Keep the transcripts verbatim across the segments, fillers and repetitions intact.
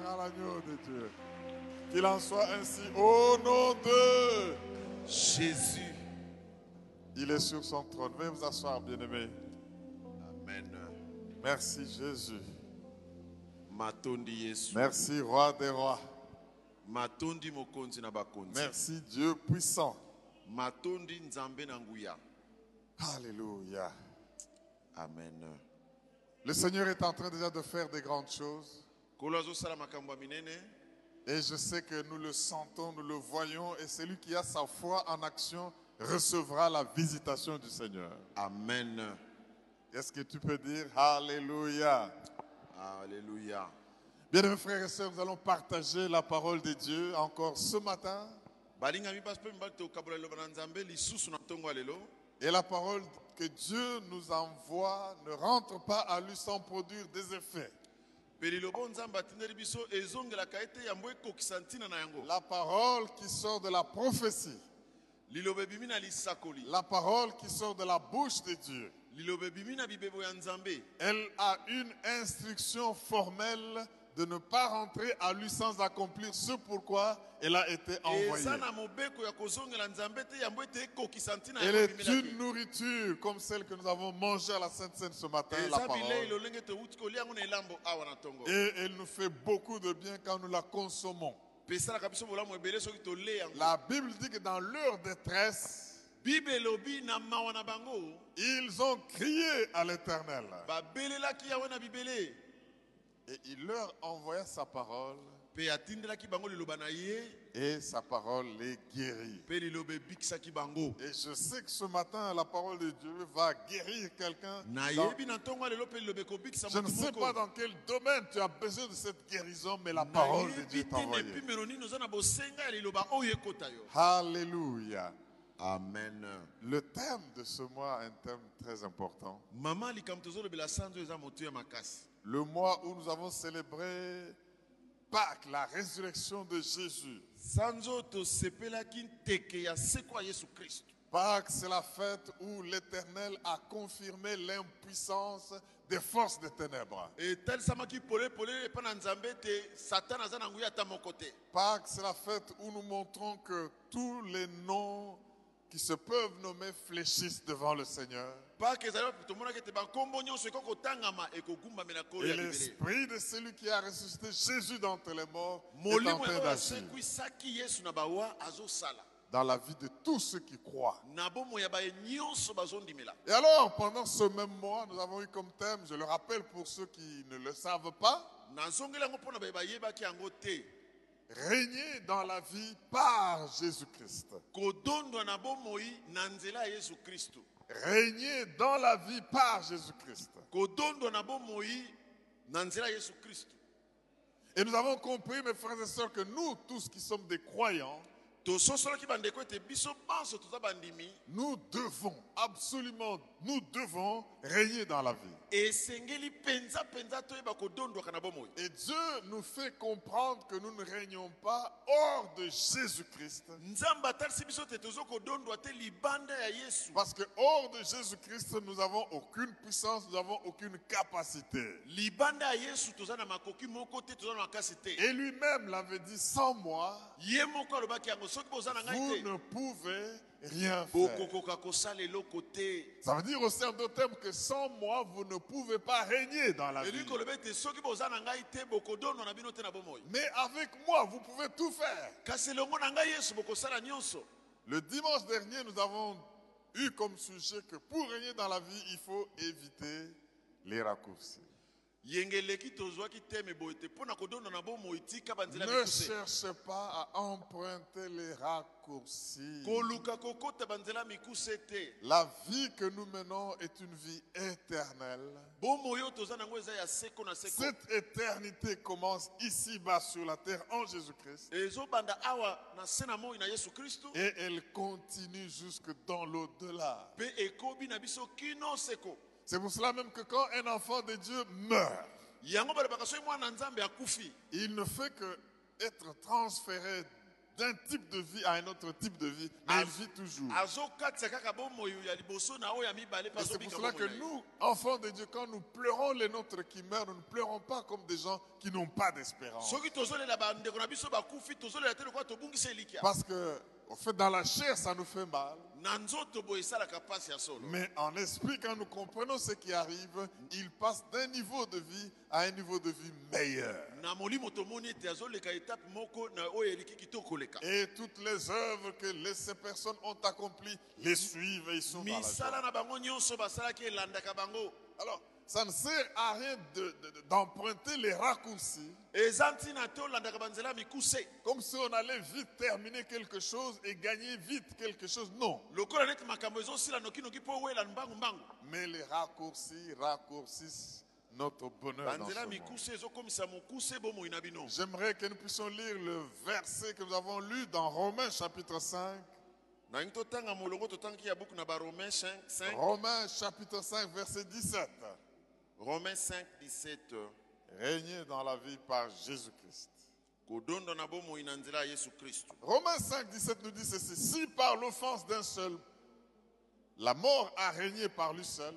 gloire à l'agneau de Dieu. Qu'il en soit ainsi au nom de Jésus. Il est sur son trône. Veuillez vous asseoir, bien-aimés. Amen. Merci Jésus. Merci Roi des rois. Merci Dieu puissant. Alléluia. Amen. Le Seigneur est en train déjà de faire des grandes choses. Et je sais que nous le sentons, nous le voyons, et celui qui a sa foi en action recevra la visitation du Seigneur. Amen. Est-ce que tu peux dire Alléluia? Alléluia. Bien, mes frères et sœurs, nous allons partager la parole de Dieu encore ce matin. Et la parole que Dieu nous envoie ne rentre pas à lui sans produire des effets. La parole qui sort de la prophétie, la parole qui sort de la bouche de Dieu, elle a une instruction formelle de ne pas rentrer à lui sans accomplir ce pourquoi elle a été envoyée. Elle est une nourriture comme celle que nous avons mangée à la Sainte Seine ce matin, la parole. Et elle nous fait beaucoup de bien quand nous la consommons. La Bible dit que dans leur détresse, ils ont crié à l'Éternel. Et il leur envoya sa parole. Et sa parole les guérit. Et je sais que ce matin, la parole de Dieu va guérir quelqu'un. Je ne sais pas dans quel domaine tu as besoin de cette guérison, mais la parole de Dieu t'a envoyé. Alléluia. Amen. Le thème de ce mois est un thème très important. Le mois où nous avons célébré Pâques, la résurrection de Jésus. Pâques, c'est la fête où l'Éternel a confirmé l'impuissance des forces des ténèbres. Pâques, c'est la fête où nous montrons que tous les noms qui se peuvent nommer fléchissent devant le Seigneur. Et l'esprit de celui qui a ressuscité Jésus d'entre les morts est en train d'agir dans la vie de tous ceux qui croient. Et alors, pendant ce même mois, nous avons eu comme thème, je le rappelle pour ceux qui ne le savent pas, régner dans la vie par Jésus-Christ. Régner dans la vie par Jésus-Christ. Et nous avons compris, mes frères et sœurs, que nous tous qui sommes des croyants, nous devons, absolument, nous devons régner dans la vie. Et Dieu nous fait comprendre que nous ne régnons pas hors de Jésus-Christ. Parce que hors de Jésus-Christ, nous n'avons aucune puissance, nous n'avons aucune capacité. Et lui-même l'avait dit, sans moi, vous ne pouvez rien faire. Ça veut dire aussi en d'autres termes que sans moi, vous ne pouvez pas régner dans la vie. Mais avec moi, vous pouvez tout faire. Le dimanche dernier, nous avons eu comme sujet que pour régner dans la vie, il faut éviter les raccourcis. Ne cherche pas à emprunter les raccourcis. La vie que nous menons est une vie éternelle. Cette éternité commence ici-bas sur la terre en Jésus-Christ. Et elle continue jusque dans l'au-delà. C'est pour cela même que quand un enfant de Dieu meurt, il ne fait que être transféré d'un type de vie à un autre type de vie, mais il vit toujours. Et c'est pour cela que nous, enfants de Dieu, quand nous pleurons les nôtres qui meurent, nous ne pleurons pas comme des gens qui n'ont pas d'espérance. Parce que en fait, dans la chair, ça nous fait mal. Mais en esprit, quand nous comprenons ce qui arrive, il passe d'un niveau de vie à un niveau de vie meilleur. Et toutes les œuvres que ces personnes ont accomplies les suivent et ils sont malades. Alors, ça ne sert à rien d'emprunter de, de, les raccourcis. Comme si on allait vite terminer quelque chose et gagner vite quelque chose. Non. Mais les raccourcis raccourcissent notre bonheur dans ce monde. J'aimerais que nous puissions lire le verset que nous avons lu dans Romains chapitre cinq. Romains chapitre cinq verset dix-sept. Romains cinq, dix-sept. Régner dans la vie par Jésus-Christ. Romains cinq, dix-sept nous dit ceci. Si par l'offense d'un seul, la mort a régné par lui seul,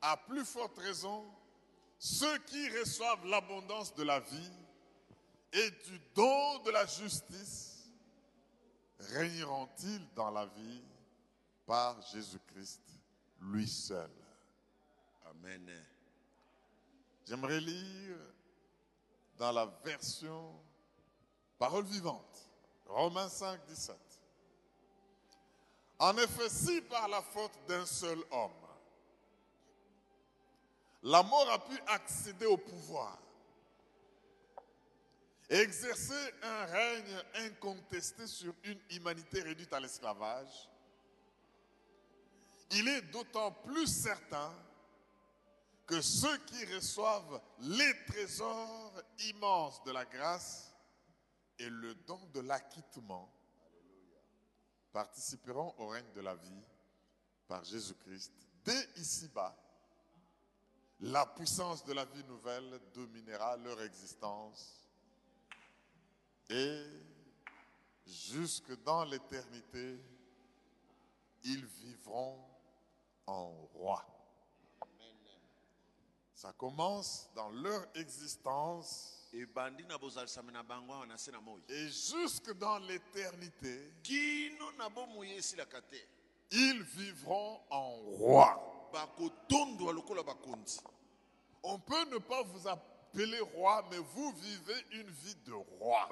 à plus forte raison, ceux qui reçoivent l'abondance de la vie et du don de la justice régneront-ils dans la vie par Jésus-Christ lui seul. Amen. J'aimerais lire dans la version Parole vivante, Romains cinq, dix-sept. En effet, si par la faute d'un seul homme, la mort a pu accéder au pouvoir et exercer un règne incontesté sur une humanité réduite à l'esclavage, il est d'autant plus certain que ceux qui reçoivent les trésors immenses de la grâce et le don de l'acquittement participeront au règne de la vie par Jésus-Christ. Dès ici-bas, la puissance de la vie nouvelle dominera leur existence et jusque dans l'éternité, ils vivront en roi. Ça commence dans leur existence et jusque dans l'éternité, ils vivront en roi. On peut ne pas vous appeler roi, mais vous vivez une vie de roi.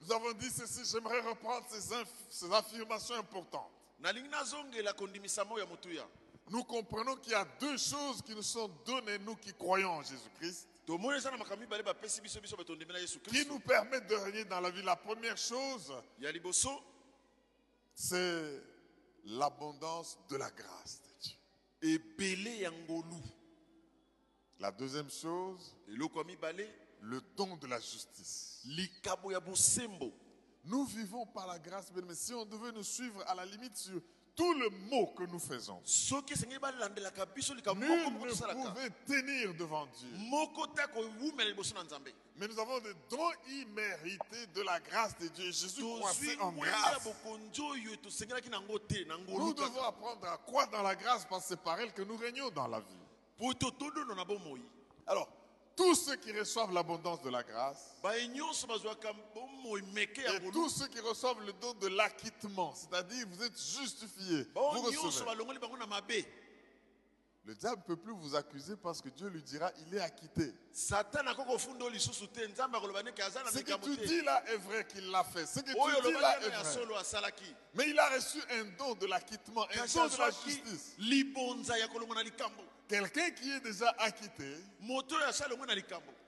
Nous avons dit ceci, j'aimerais reprendre ces, ces affirmations importantes. Nous comprenons qu'il y a deux choses qui nous sont données, nous qui croyons en Jésus-Christ, qui nous permettent de régner dans la vie. La première chose, c'est l'abondance de la grâce de Dieu. La deuxième chose, le don de la justice. Nous vivons par la grâce, mais si on devait nous suivre à la limite sur tout le mot que nous faisons, nul ne pouvait tenir devant Dieu. Mais nous avons des dons immérités de la grâce de Dieu. Jésus croissait en grâce. Nous devons apprendre à croire dans la grâce parce que c'est par elle que nous régnons dans la vie. Alors, tous ceux qui reçoivent l'abondance de la grâce et tous ceux qui reçoivent le don de l'acquittement, c'est-à-dire vous êtes justifiés, vous recevez. Le diable ne peut plus vous accuser parce que Dieu lui dira il est acquitté. Ce que tu dis là est vrai qu'il l'a fait. Ce que tu dis là est vrai. Mais il a reçu un don de l'acquittement, un don de la justice. Quelqu'un qui est déjà acquitté,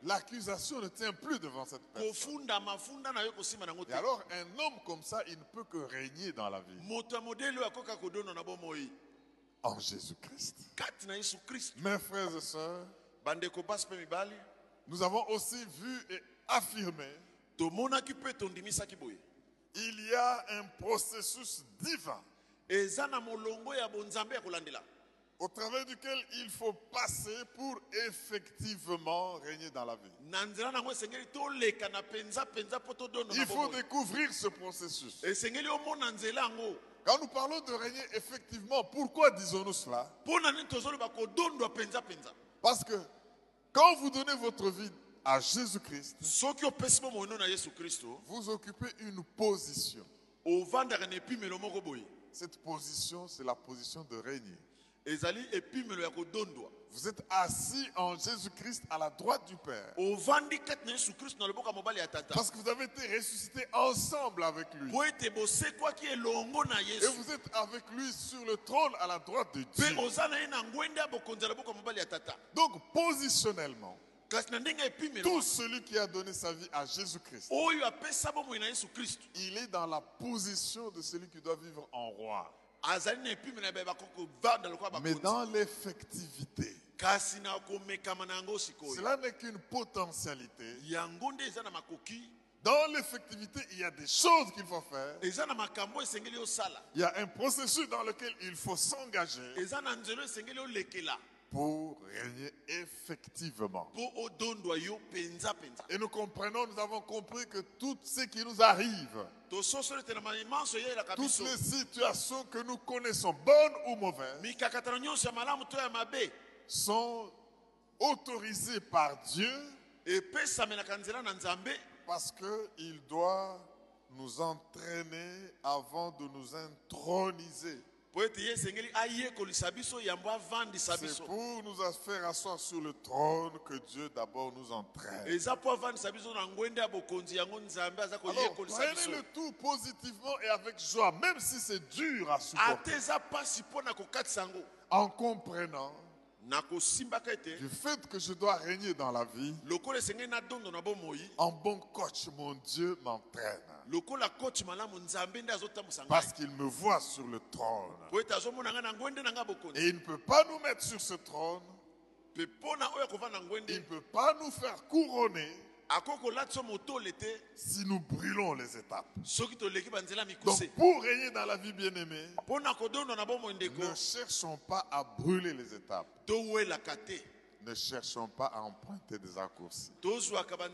l'accusation ne tient plus devant cette personne. Et alors un homme comme ça, il ne peut que régner dans la vie. En Jésus-Christ. Mes frères et sœurs, nous avons aussi vu et affirmé il y a un processus divin au travers duquel il faut passer pour effectivement régner dans la vie. Il faut découvrir ce processus. Quand nous parlons de régner effectivement, pourquoi disons-nous cela? Parce que quand vous donnez votre vie à Jésus-Christ, vous occupez une position. Cette position, c'est la position de régner. Vous êtes assis en Jésus-Christ à la droite du Père. Parce que vous avez été ressuscités ensemble avec lui. Et vous êtes avec lui sur le trône à la droite de Dieu. Donc positionnellement, tout celui qui a donné sa vie à Jésus-Christ, il est dans la position de celui qui doit vivre en roi. Mais dans l'effectivité, cela n'est qu'une potentialité. Dans l'effectivité, il y a des choses qu'il faut faire. Il y a un processus dans lequel il faut s'engager pour régner effectivement. Et nous comprenons, nous avons compris que tout ce qui nous arrive, toutes les situations que nous connaissons, bonnes ou mauvaises, sont autorisées par Dieu parce qu'il doit nous entraîner avant de nous introniser. C'est pour nous faire asseoir sur le trône que Dieu d'abord nous entraîne. Alors prenez le tout positivement et avec joie, même si c'est dur à supporter. En comprenant du fait que je dois régner dans la vie, en bon coach, mon Dieu m'entraîne. Parce qu'il me voit sur le trône. Et il ne peut pas nous mettre sur ce trône. Il ne peut pas nous faire couronner si nous brûlons les étapes. Donc pour régner dans la vie, bien-aimée, ne cherchons pas à brûler les étapes. Ne cherchons pas à emprunter des raccourcis. Je suis en train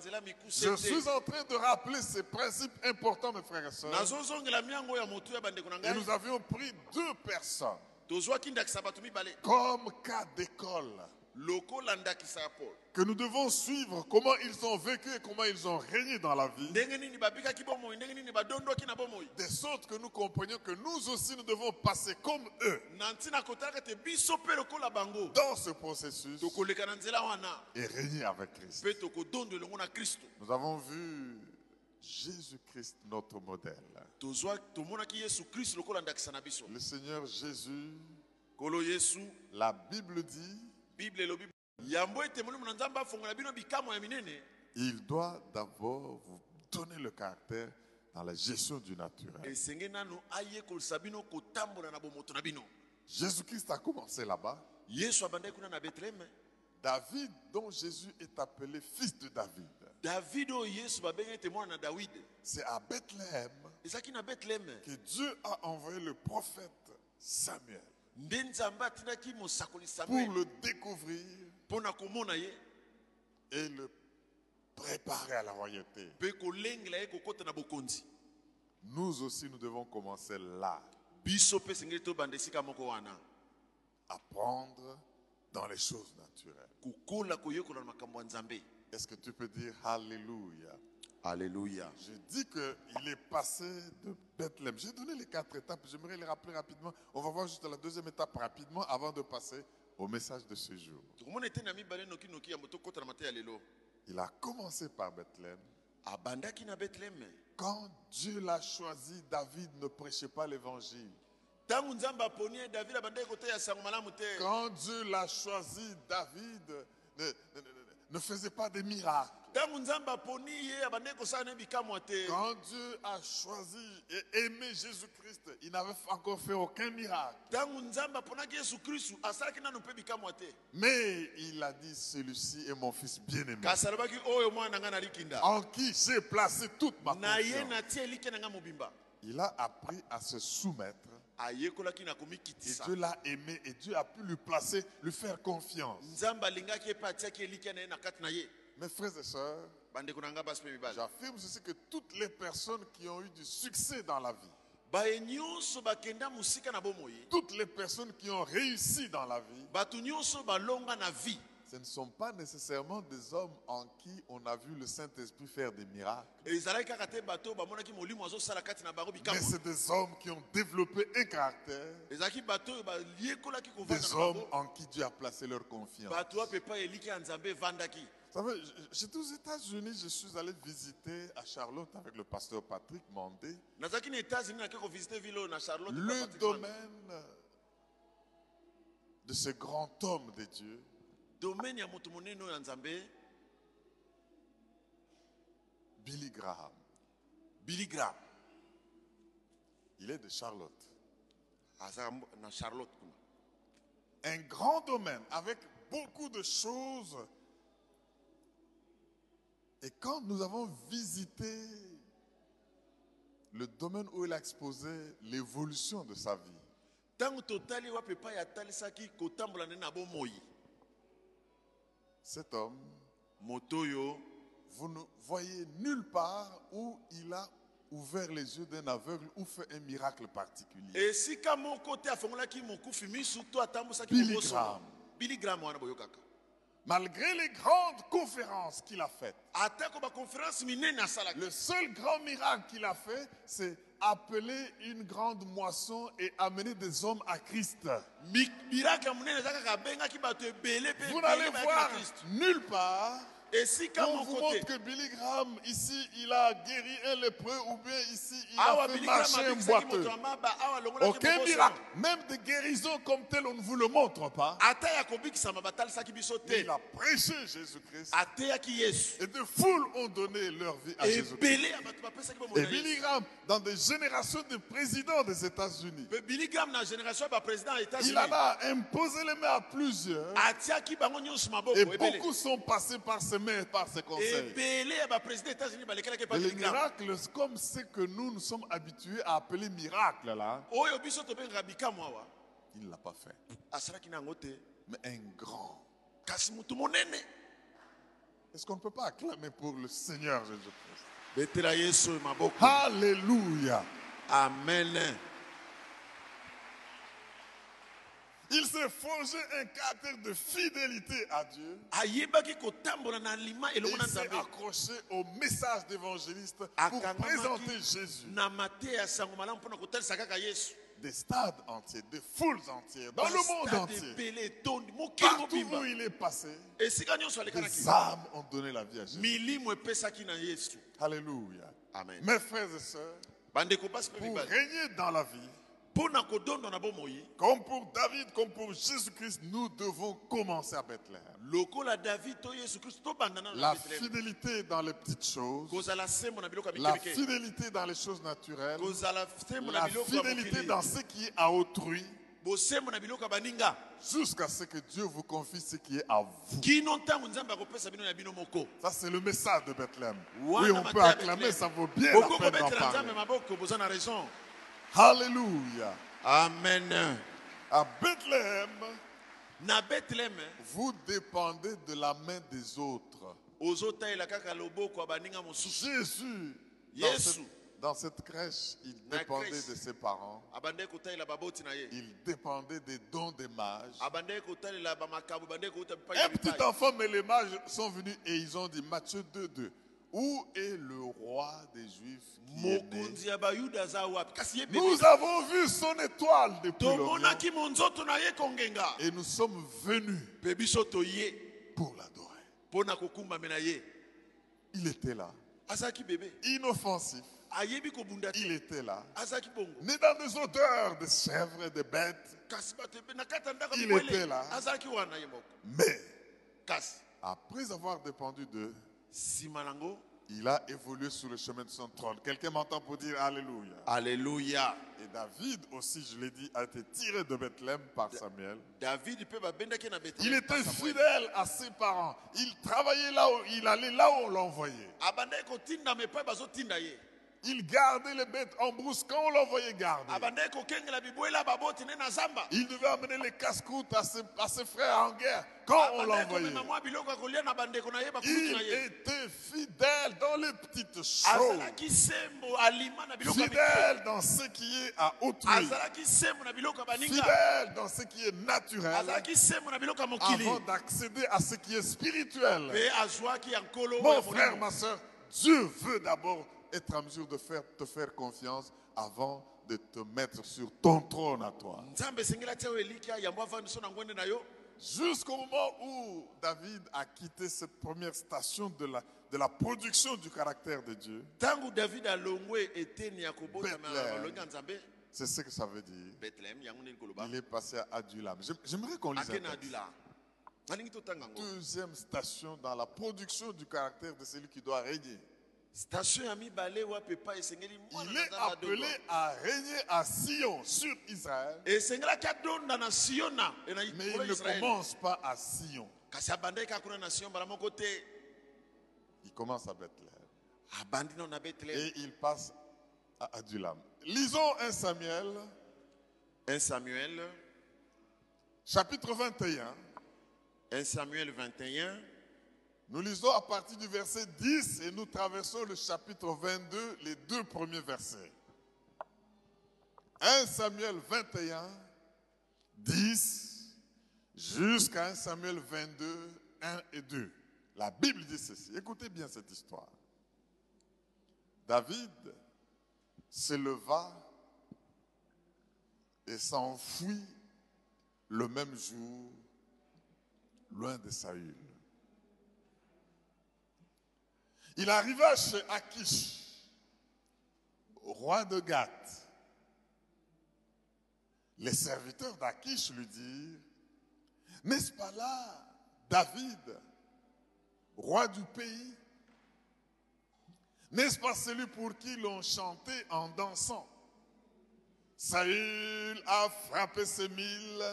de rappeler ces principes importants, mes frères et sœurs. Et nous avions pris deux personnes comme cas d'école que nous devons suivre, comment ils ont vécu et comment ils ont régné dans la vie, de sorte que nous comprenions que nous aussi nous devons passer comme eux dans ce processus et régner avec Christ. Nous avons vu Jésus-Christ notre modèle. Le Seigneur Jésus, la Bible dit, il doit d'abord vous donner le caractère dans la gestion du naturel. Jésus-Christ a commencé là-bas. David, dont Jésus est appelé fils de David, c'est à Bethléem que Dieu a envoyé le prophète Samuel pour le découvrir et le préparer à la royauté. Nous aussi, nous devons commencer là. Apprendre dans les choses naturelles. Est-ce que tu peux dire Alléluia? Alléluia. Je dis qu'il est passé de Bethléem. J'ai donné les quatre étapes. J'aimerais les rappeler rapidement. On va voir juste la deuxième étape rapidement avant de passer au message de ce jour. Il a commencé par Bethléem. Quand Dieu l'a choisi, David ne prêchait pas l'évangile. Quand Dieu l'a choisi, David ne, ne, ne, ne faisait pas des miracles. Quand Dieu a choisi et aimé Jésus-Christ, il n'avait encore fait aucun miracle. Mais il a dit, celui-ci est mon fils bien-aimé, en qui j'ai placé toute ma confiance. Il a appris à se soumettre Et Dieu l'a aimé et Dieu a pu lui placer, lui faire confiance. Mes frères et sœurs, j'affirme ceci que toutes les personnes qui ont eu du succès dans la vie, toutes les personnes qui ont réussi dans la vie, ce ne sont pas nécessairement des hommes en qui on a vu le Saint-Esprit faire des miracles. Mais c'est des hommes qui ont développé un caractère. Des hommes en qui Dieu a placé leur confiance. Savez, j'étais aux États-Unis, je suis allé visiter à Charlotte avec le pasteur Patrick Mandé. Le domaine de ce grand homme de Dieu. Billy Graham. Billy Graham. Il est de Charlotte. Un grand domaine avec beaucoup de choses. Et quand nous avons visité le domaine où il a exposé l'évolution de sa vie, cet homme, Motoyo, vous ne voyez nulle part où il a ouvert les yeux d'un aveugle ou fait un miracle particulier. Billy Graham. Billy Graham. Malgré les grandes conférences qu'il a faites, le seul grand miracle qu'il a fait, c'est appeler une grande moisson et amener des hommes à Christ. Vous n'allez voir nulle part. Et si on vous montre que Billy Graham, ici, il a guéri un lépreux, ou bien ici, il a fait marcher un boiteux. Aucun miracle, même des guérisons comme telles, on ne vous le montre pas. Mais il a prêché Jésus-Christ. Et de foules ont donné leur vie à Jésus-Christ. Et Billy Graham, dans des générations de présidents des États-Unis, il en a imposé les mains à plusieurs. Et beaucoup sont passés par ses mains, par ses conseils. Les miracles, comme ce que nous nous sommes habitués à appeler miracle là, il ne l'a pas fait. Mais un grand. Est-ce qu'on ne peut pas acclamer pour le Seigneur Jésus-Christ? Alléluia. Amen. Il s'est forgé un caractère de fidélité à Dieu. Il s'est accroché au message d'évangéliste pour présenter Jésus. Des stades entiers, des foules entières, dans le monde entier. Partout où il est passé, les âmes ont donné la vie à Jésus. Alléluia. Amen. Mes frères et sœurs, pour régner dans la vie, comme pour David, comme pour Jésus-Christ, nous devons commencer à Bethléem. La fidélité dans les petites choses, la fidélité dans les choses naturelles, la fidélité dans ce qui est à autrui, jusqu'à ce que Dieu vous confie ce qui est à vous. Ça, c'est le message de Bethléem. Oui, on peut acclamer, ça vaut bien la peine d'en parler. Alléluia. Amen. À Bethléem, Na Bethléem, vous dépendez de la main des autres. Jésus, dans cette, dans cette crèche, il dépendait de ses parents. Il dépendait des dons des mages. Un petit enfant, mais les mages sont venus et ils ont dit, Matthieu deux, deux. Où est le roi des Juifs qui est né? Nous avons vu son étoile depuis longtemps. Et nous sommes venus pour l'adorer. Il était là. Inoffensif. Il était là. Né dans des odeurs de chèvres et de bêtes. Il était là. Mais, après avoir dépendu d'eux, il a évolué sur le chemin de son trône. Quelqu'un m'entend pour dire Alléluia. Alléluia. Et David aussi, je l'ai dit, a été tiré de Bethléem par Samuel. Il était fidèle à ses parents. Il travaillait là où il allait, là où on l'envoyait. Il gardait les bêtes en brousse quand on l'envoyait garder. Il devait amener les casse-croûtes à, à ses frères en guerre quand on l'envoyait. Il était fidèle dans les petites choses. Fidèle dans ce qui est à autrui. Fidèle dans ce qui est naturel. Avant d'accéder à ce qui est spirituel. Mon frère, ma soeur, Dieu veut d'abord être en mesure de faire, te faire confiance avant de te mettre sur ton trône à toi. Jusqu'au moment où David a quitté cette première station de la, de la production du caractère de Dieu, Bethléem, c'est ce que ça veut dire. Il est passé à Adulam. J'aimerais qu'on lise un texte. Deuxième station dans la production du caractère de celui qui doit régner. Il est appelé à régner à Sion sur Israël. Mais il ne commence pas à Sion. Il commence à Bethléem. Et il passe à Adulam. Lisons premier Samuel. premier Samuel. Chapitre vingt et un. premier Samuel vingt et un. Nous lisons à partir du verset dix et nous traversons le chapitre vingt-deux, les deux premiers versets. premier Samuel vingt et un, dix, jusqu'à premier Samuel vingt-deux, un et deux. La Bible dit ceci. Écoutez bien cette histoire. David se leva et s'enfuit le même jour, loin de Saül. Il arriva chez Achish, roi de Gath. Les serviteurs d'Achish lui dirent, « N'est-ce pas là David, roi du pays? N'est-ce pas celui pour qui l'on chantait en dansant? Saül a frappé ses mille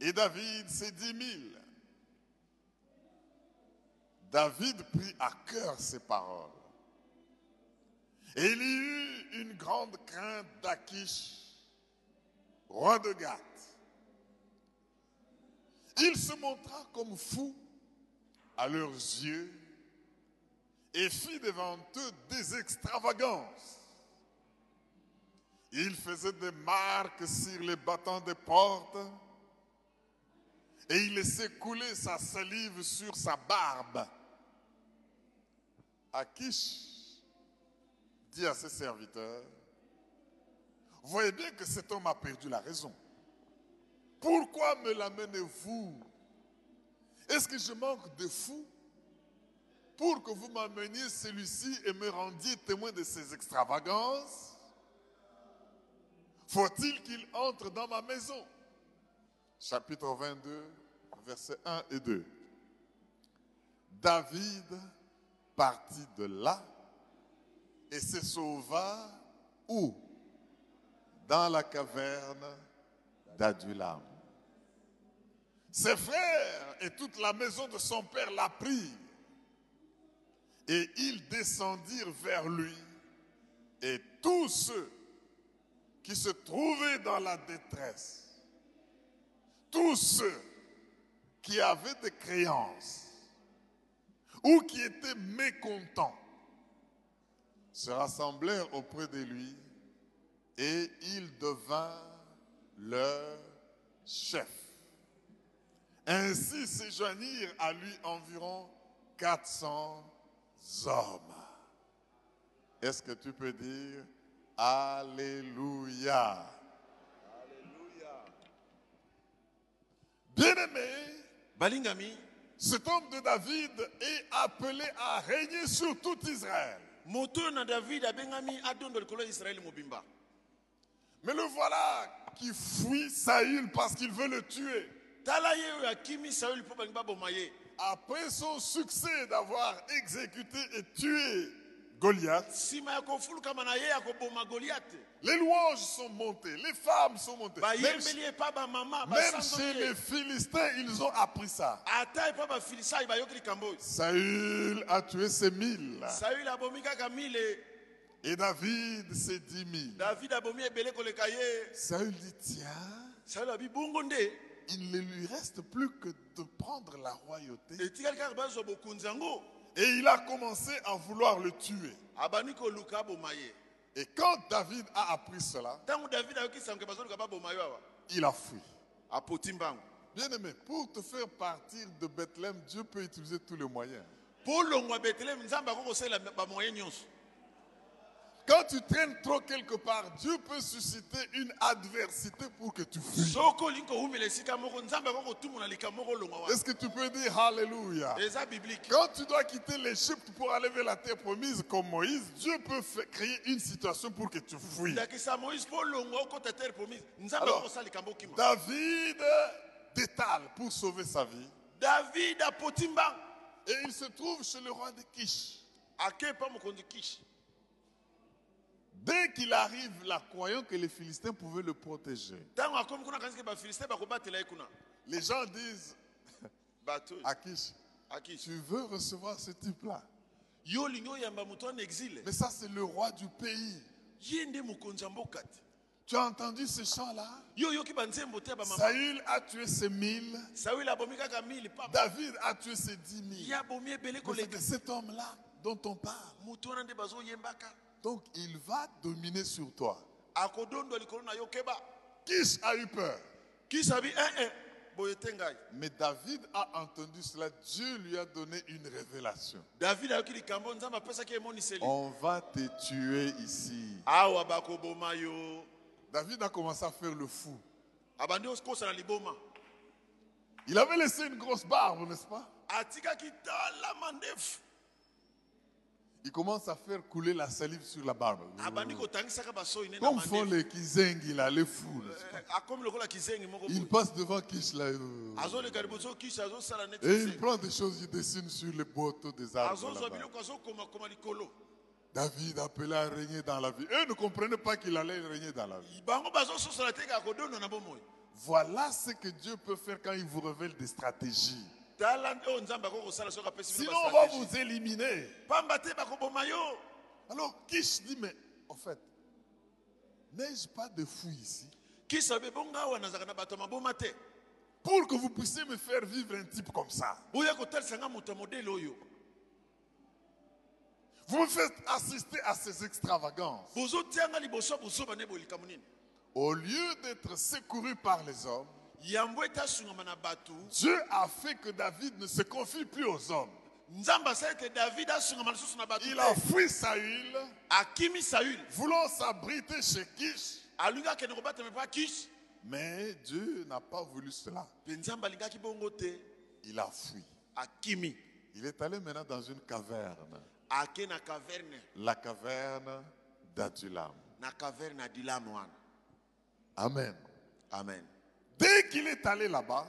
et David ses dix mille. » David prit à cœur ces paroles. Et il y eut une grande crainte d'Achish, roi de Gath. Il se montra comme fou à leurs yeux et fit devant eux des extravagances. Il faisait des marques sur les battants des portes et il laissait couler sa salive sur sa barbe. Achish dit à ses serviteurs, « Voyez bien que cet homme a perdu la raison. Pourquoi me l'amenez-vous? Est-ce que je manque de fou pour que vous m'ameniez celui-ci et me rendiez témoin de ses extravagances? Faut-il qu'il entre dans ma maison? » Chapitre vingt-deux, versets un et deux. David partit de là et se sauva où? Dans la caverne d'Adulam. Ses frères et toute la maison de son père l'apprirent et ils descendirent vers lui et tous ceux qui se trouvaient dans la détresse, tous ceux qui avaient des créances ou qui étaient mécontents se rassemblèrent auprès de lui et il devint leur chef. Ainsi se joignirent à lui environ quatre cents hommes. Est-ce que tu peux dire Alléluia? Bien-aimé, cet homme de David est appelé à régner sur tout Israël. Mais le voilà qui fuit Saül parce qu'il veut le tuer. Après son succès d'avoir exécuté et tué Goliath, les louanges sont montées, les femmes sont montées. Même, même chez les Philistins, ils ont appris ça. Saül a tué ses mille. Et David s'est dit mis. Saül dit tiens, il ne lui reste plus que de prendre la royauté. Et il a commencé à vouloir le tuer. Et quand David a appris cela, il a fui. Bien-aimé, pour te faire partir de Bethléem, Dieu peut utiliser tous les moyens. Quand tu traînes trop quelque part, Dieu peut susciter une adversité pour que tu fuis. Est-ce que tu peux dire Alléluia? Quand tu dois quitter l'Égypte pour aller vers la terre promise comme Moïse, Dieu peut créer une situation pour que tu fuis. Alors, David détale pour sauver sa vie. David à Potimba. Et il se trouve chez le roi de Kish. À quel point mon de Kish? Dès qu'il arrive là, croyant que les Philistins pouvaient le protéger. Les gens disent, Akish, Akish, tu veux recevoir ce type-là. Mais ça, c'est le roi du pays. Tu as entendu ce chant-là? Saül a tué ses mille. David a tué ses dix mille. C'est de cet homme-là dont on parle. Donc il va dominer sur toi. Kish a eu peur. Mais David a entendu cela. Dieu lui a donné une révélation. On va te tuer ici. David a commencé à faire le fou. Il avait laissé une grosse barbe, n'est-ce pas? Il commence à faire couler la salive sur la barbe. Comme font les Kizengi, là, les fous. Il passe devant Kish là. Et il prend des choses, il dessine sur les poteaux des arbres. David appela à régner dans la vie. Eux ne comprenaient pas qu'il allait régner dans la vie. Voilà ce que Dieu peut faire quand il vous révèle des stratégies. Sinon on va vous éliminer. Alors Kish dit, mais en fait, n'ai-je pas de fou ici pour que vous puissiez me faire vivre un type comme ça? Vous me faites assister à ces extravagances. Au lieu d'être secouru par les hommes, Dieu a fait que David ne se confie plus aux hommes. Il a fui Saül, voulant s'abriter chez Kish. Mais Dieu n'a pas voulu cela. Il a fui. Il est allé maintenant dans une caverne. La caverne d'Adulam. Amen. Amen. Dès qu'il est allé là-bas,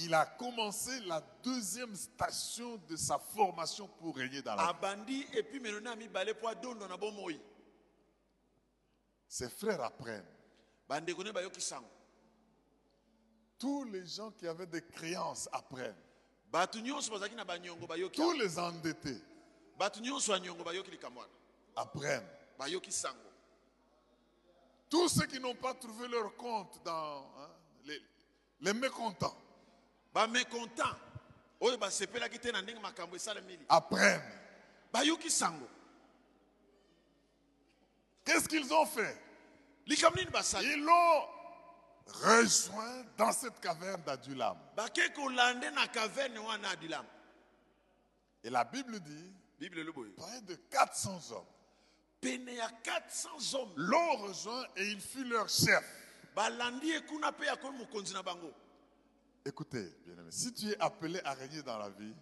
il a commencé la deuxième station de sa formation pour régner dans la vie. Ses frères apprennent. Tous les gens qui avaient des créances apprennent. Tous les endettés apprennent. Tous ceux qui n'ont pas trouvé leur compte dans hein, les, les mécontents. Bah mécontents. Apprennent. Qu'est-ce qu'ils ont fait? Ils l'ont rejoint dans cette caverne d'Adulam. Et la Bible dit, près de quatre cents hommes. quatre cents hommes l'ont rejoint et il fut leur chef. Écoutez, bien-aimé, si tu es appelé à régner dans la vie,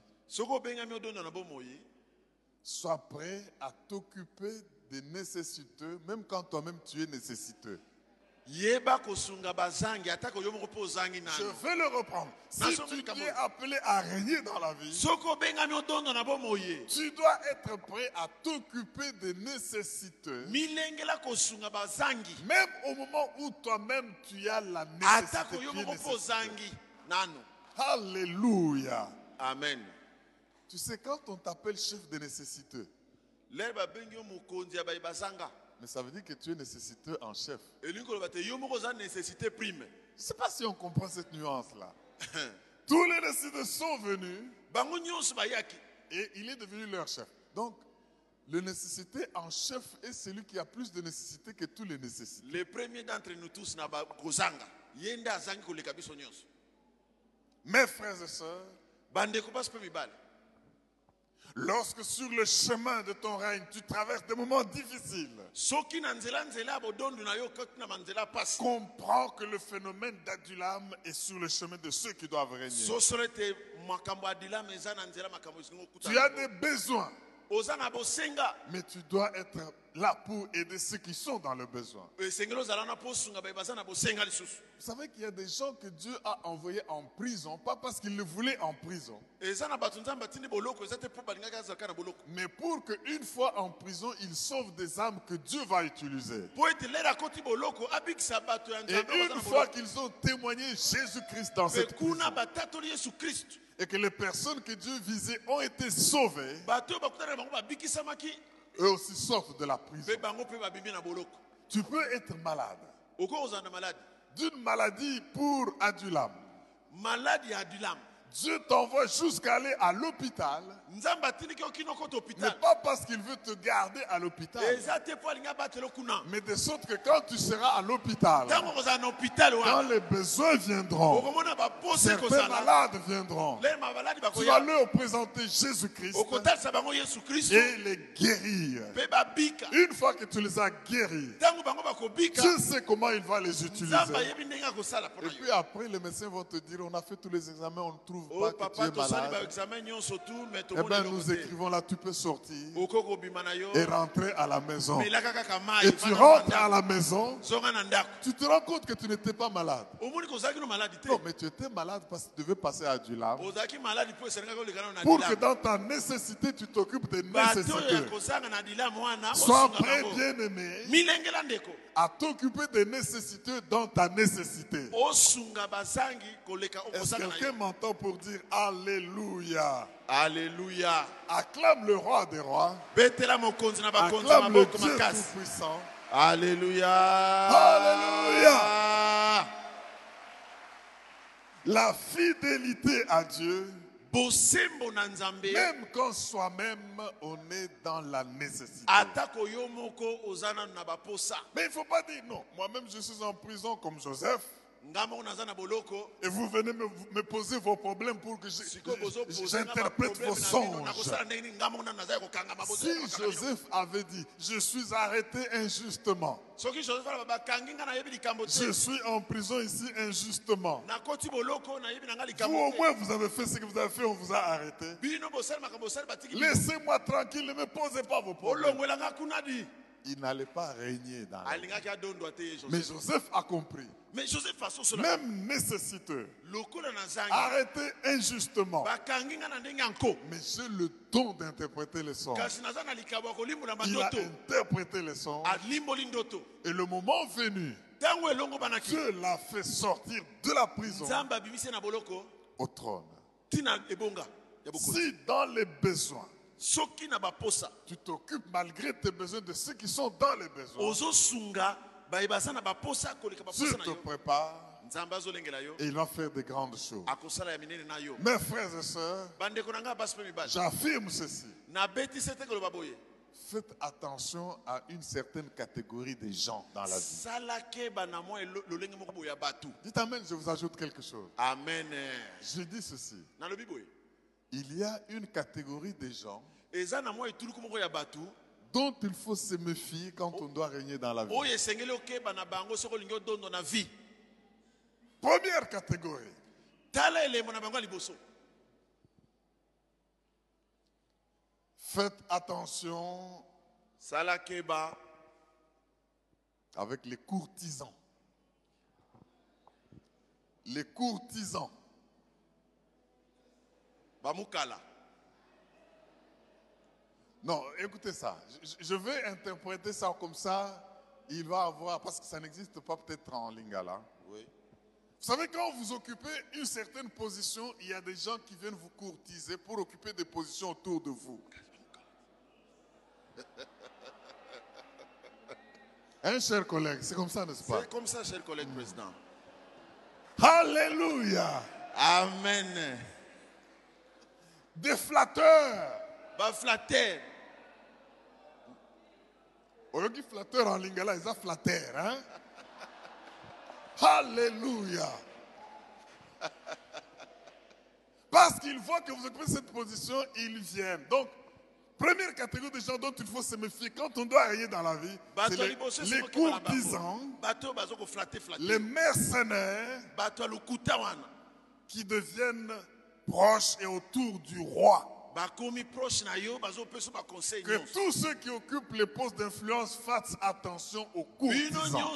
sois prêt à t'occuper des nécessiteux, même quand toi-même tu es nécessiteux. Je vais le reprendre. Si tu es appelé à régner dans la vie, tu dois être prêt à t'occuper des nécessiteux, même au moment où toi-même tu as la nécessité. Alléluia. Amen. Tu sais, quand on t'appelle chef des nécessiteux, Mais ça veut dire que tu es nécessiteux en chef. Je ne sais pas si on comprend cette nuance-là. Tous les nécessiteux sont venus et il est devenu leur chef. Donc, le nécessité en chef est celui qui a plus de nécessité que tous les nécessités. Le premier d'entre nous tous, mes frères et sœurs, lorsque sur le chemin de ton règne, tu traverses des moments difficiles, comprends que le phénomène d'Adulam est sur le chemin de ceux qui doivent régner. Tu as des besoins, mais tu dois être là pour aider ceux qui sont dans le besoin. Vous savez qu'il y a des gens que Dieu a envoyés en prison, pas parce qu'il les voulait en prison, mais pour qu'une fois en prison, ils sauvent des âmes que Dieu va utiliser. Et une fois qu'ils ont témoigné Jésus-Christ dans cette prison, et que les personnes que Dieu visait ont été sauvées, eux aussi sortent de la prison. Tu peux être malade, d'une maladie pour Adulam. Maladie Adulam. Dieu t'envoie jusqu'à aller à l'hôpital, mais pas parce qu'il veut te garder à l'hôpital, mais de sorte que quand tu seras à l'hôpital, quand les besoins viendront, certains malades viendront, tu vas leur présenter Jésus-Christ et les guérir. Une fois que tu les as guéris, tu sais comment il va les utiliser. Et puis après, les médecins vont te dire, on a fait tous les examens, on ne trouve Oh, pas papa, eh bien, nous écrivons là, tu peux sortir et rentrer à la maison. Et tu rentres à la maison, tu te rends compte que tu n'étais pas malade. Non, mais tu étais malade parce que tu devais passer à du lave. Pour que dans ta nécessité, tu t'occupes des nécessités. Sois prêt, bien-aimé, à t'occuper des nécessiteux dans ta nécessité. Est-ce que quelqu'un m'entend pour dire Alléluia? Alléluia. Acclame le roi des rois. Acclame le Dieu tout-puissant. Alléluia. Alléluia. La fidélité à Dieu, même quand soi-même on est dans la nécessité. Mais il ne faut pas dire non, moi-même je suis en prison comme Joseph, et vous venez me, me poser vos problèmes pour que j'interprète vos songes. Si Joseph avait dit, je suis arrêté injustement, je suis en prison ici injustement, vous au moins vous avez fait ce que vous avez fait, on vous a arrêté, laissez-moi tranquille, ne me posez pas vos problèmes. Il n'allait pas régner dans la vie. Mais Joseph a compris. Mais Joseph, même nécessiteux, arrêté injustement, mais j'ai le don d'interpréter les songes. Il a interprété les songes. Et le moment venu, Dieu l'a fait sortir de la prison au trône. Si dans les besoins, tu t'occupes malgré tes besoins de ceux qui sont dans les besoins, tu te prépares et il va faire de grandes choses. Mes frères et sœurs, j'affirme ceci. Faites attention à une certaine catégorie de gens dans la vie. Dites amen, je vous ajoute quelque chose. Amen. Je dis ceci. Il y a une catégorie de gens dont il faut se méfier quand on doit régner dans la vie. Première catégorie. Faites attention avec les courtisans. Les courtisans. Non, écoutez ça. Je, je vais interpréter ça comme ça. Il va avoir, parce que ça n'existe pas peut-être en Lingala. Oui. Vous savez, quand vous occupez une certaine position, il y a des gens qui viennent vous courtiser pour occuper des positions autour de vous. Hein, chers collègues, c'est comme ça, n'est-ce pas? C'est comme ça, chers collègues, président. Alléluia. Amen. Des flatteurs. Bah, flatter. Au lieu de flatteur en lingala, ils ont flatter, hein? Alléluia. Parce qu'ils voient que vous occupez cette position, ils viennent. Donc, première catégorie de gens dont il faut se méfier quand on doit aller dans la vie, c'est les, les courtisans, les mercenaires qui deviennent proches et autour du roi. Que tous ceux qui occupent les postes d'influence fassent attention aux courtisans.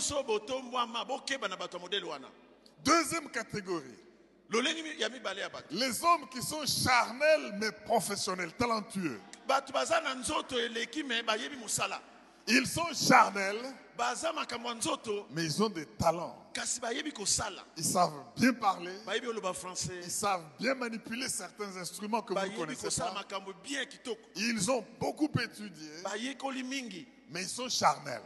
Deuxième catégorie. Les hommes qui sont charnels mais professionnels, talentueux. Ils sont charnels, mais ils ont des talents. Ils savent bien parler, ils savent bien manipuler certains instruments que vous connaissez pas. Ils ont beaucoup étudié, mais ils sont charnels.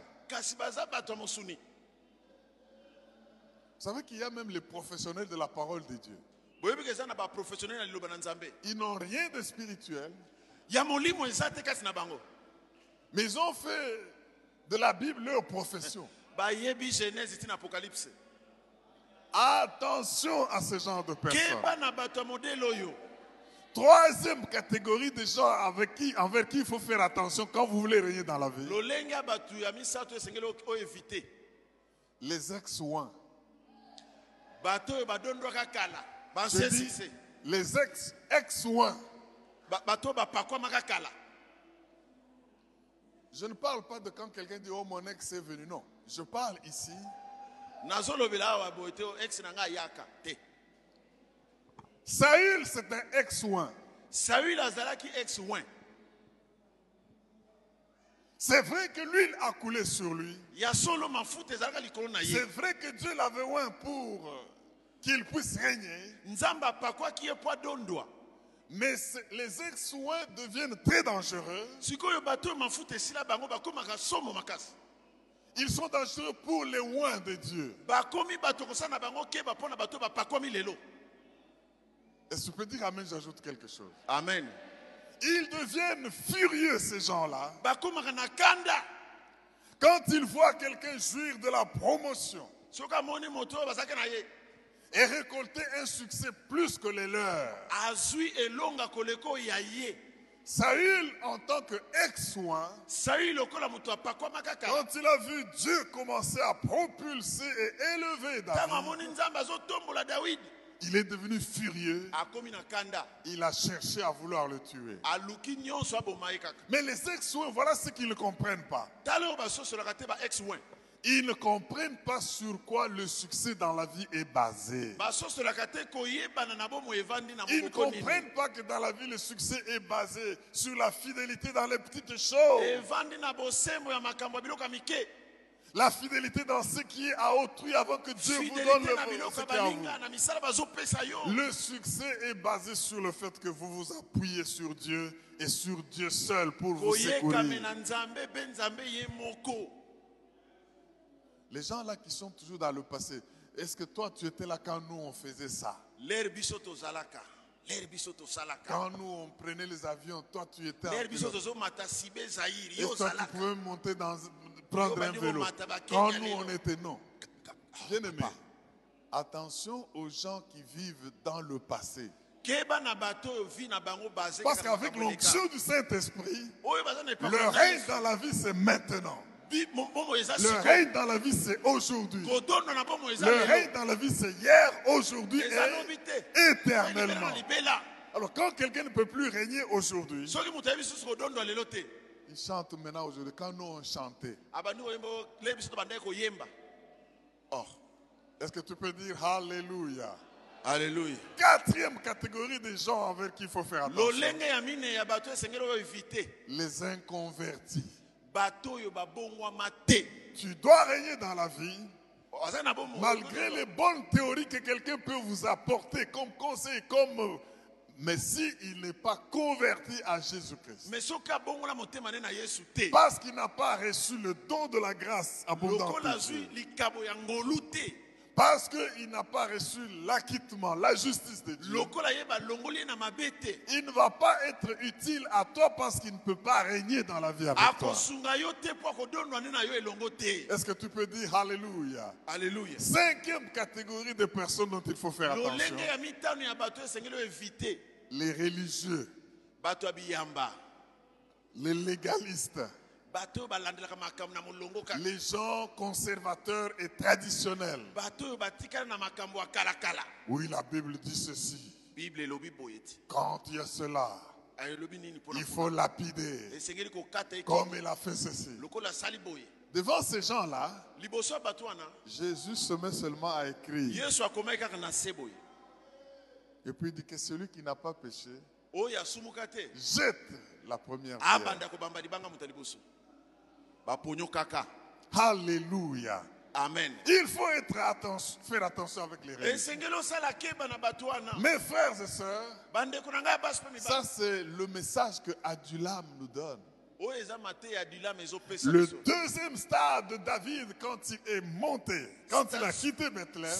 Vous savez qu'il y a même les professionnels de la parole de Dieu. Ils n'ont rien de spirituel. Mais ils ont fait de la Bible leur profession. Attention à ce genre de personnes. Troisième catégorie de gens avec qui, envers qui il faut faire attention quand vous voulez régner dans la vie. Les ex-ouans. Je dis, les ex ex-ouans. Je ne parle pas de quand quelqu'un dit oh mon ex est venu. Non, je parle ici Saül, c'est un ex-ouan. C'est vrai que l'huile a coulé sur lui. C'est vrai que Dieu l'avait oint pour qu'il puisse régner. Mais les ex-ouins deviennent très dangereux. Ils sont dangereux pour les ouins de Dieu. Et si tu peux dire amen, j'ajoute quelque chose. Amen. Ils deviennent furieux, ces gens-là. Quand ils voient quelqu'un jouir de la promotion et récolter un succès plus que les leurs. Saül, en tant qu'ex-ouin, quand il a vu Dieu commencer à propulser et élever David, il est devenu furieux. Il a cherché à vouloir le tuer. Mais les ex-ouins, voilà ce qu'ils ne comprennent pas. Ils ne comprennent pas sur quoi le succès dans la vie est basé. Ils ne comprennent pas que dans la vie, le succès est basé sur la fidélité dans les petites choses. La fidélité dans ce qui est à autrui avant que Dieu vous donne le Le succès est basé sur le fait que vous vous appuyez sur Dieu et sur Dieu seul pour vous secourir. Les gens là qui sont toujours dans le passé, est-ce que toi tu étais là quand nous on faisait ça? Quand nous on prenait les avions, toi tu étais là. Et toi tu pouvais monter dans, prendre un vélo. Quand nous on était non. Bien aimé, attention aux gens qui vivent dans le passé. Parce qu'avec l'onction du Saint-Esprit, le règne dans la vie c'est maintenant. Le règne dans la vie c'est aujourd'hui. Le règne dans la vie c'est hier, aujourd'hui et éternellement. Alors quand quelqu'un ne peut plus régner aujourd'hui, il chante maintenant aujourd'hui. Quand nous on chantait, oh, est-ce que tu peux dire Alléluia? Alléluia. Quatrième catégorie des gens avec qui il faut faire attention. Les inconvertis. Tu dois régner dans la vie malgré les bonnes théories que quelqu'un peut vous apporter comme conseil, comme Mais s'il n'est pas converti à Jésus-Christ, parce qu'il n'a pas reçu le don de la grâce abondante, parce qu'il n'a pas reçu l'acquittement, la justice de Dieu, il ne va pas être utile à toi parce qu'il ne peut pas régner dans la vie avec toi. Est-ce que tu peux dire Alléluia? Alléluia. Cinquième catégorie de personnes dont il faut faire attention. Les religieux. Les légalistes. Les gens conservateurs et traditionnels. Oui, la Bible dit ceci. Quand il y a cela, il faut lapider. Comme il a fait ceci. Devant ces gens-là, Jésus se met seulement à écrire. Et puis il dit que celui qui n'a pas péché jette la première pierre. Alléluia. Amen. Il faut être attention, faire attention avec les religieux. Mes frères et sœurs, ça c'est le message que Adulam nous donne. Le deuxième stade de David, quand il est monté, quand il a quitté Bethléem,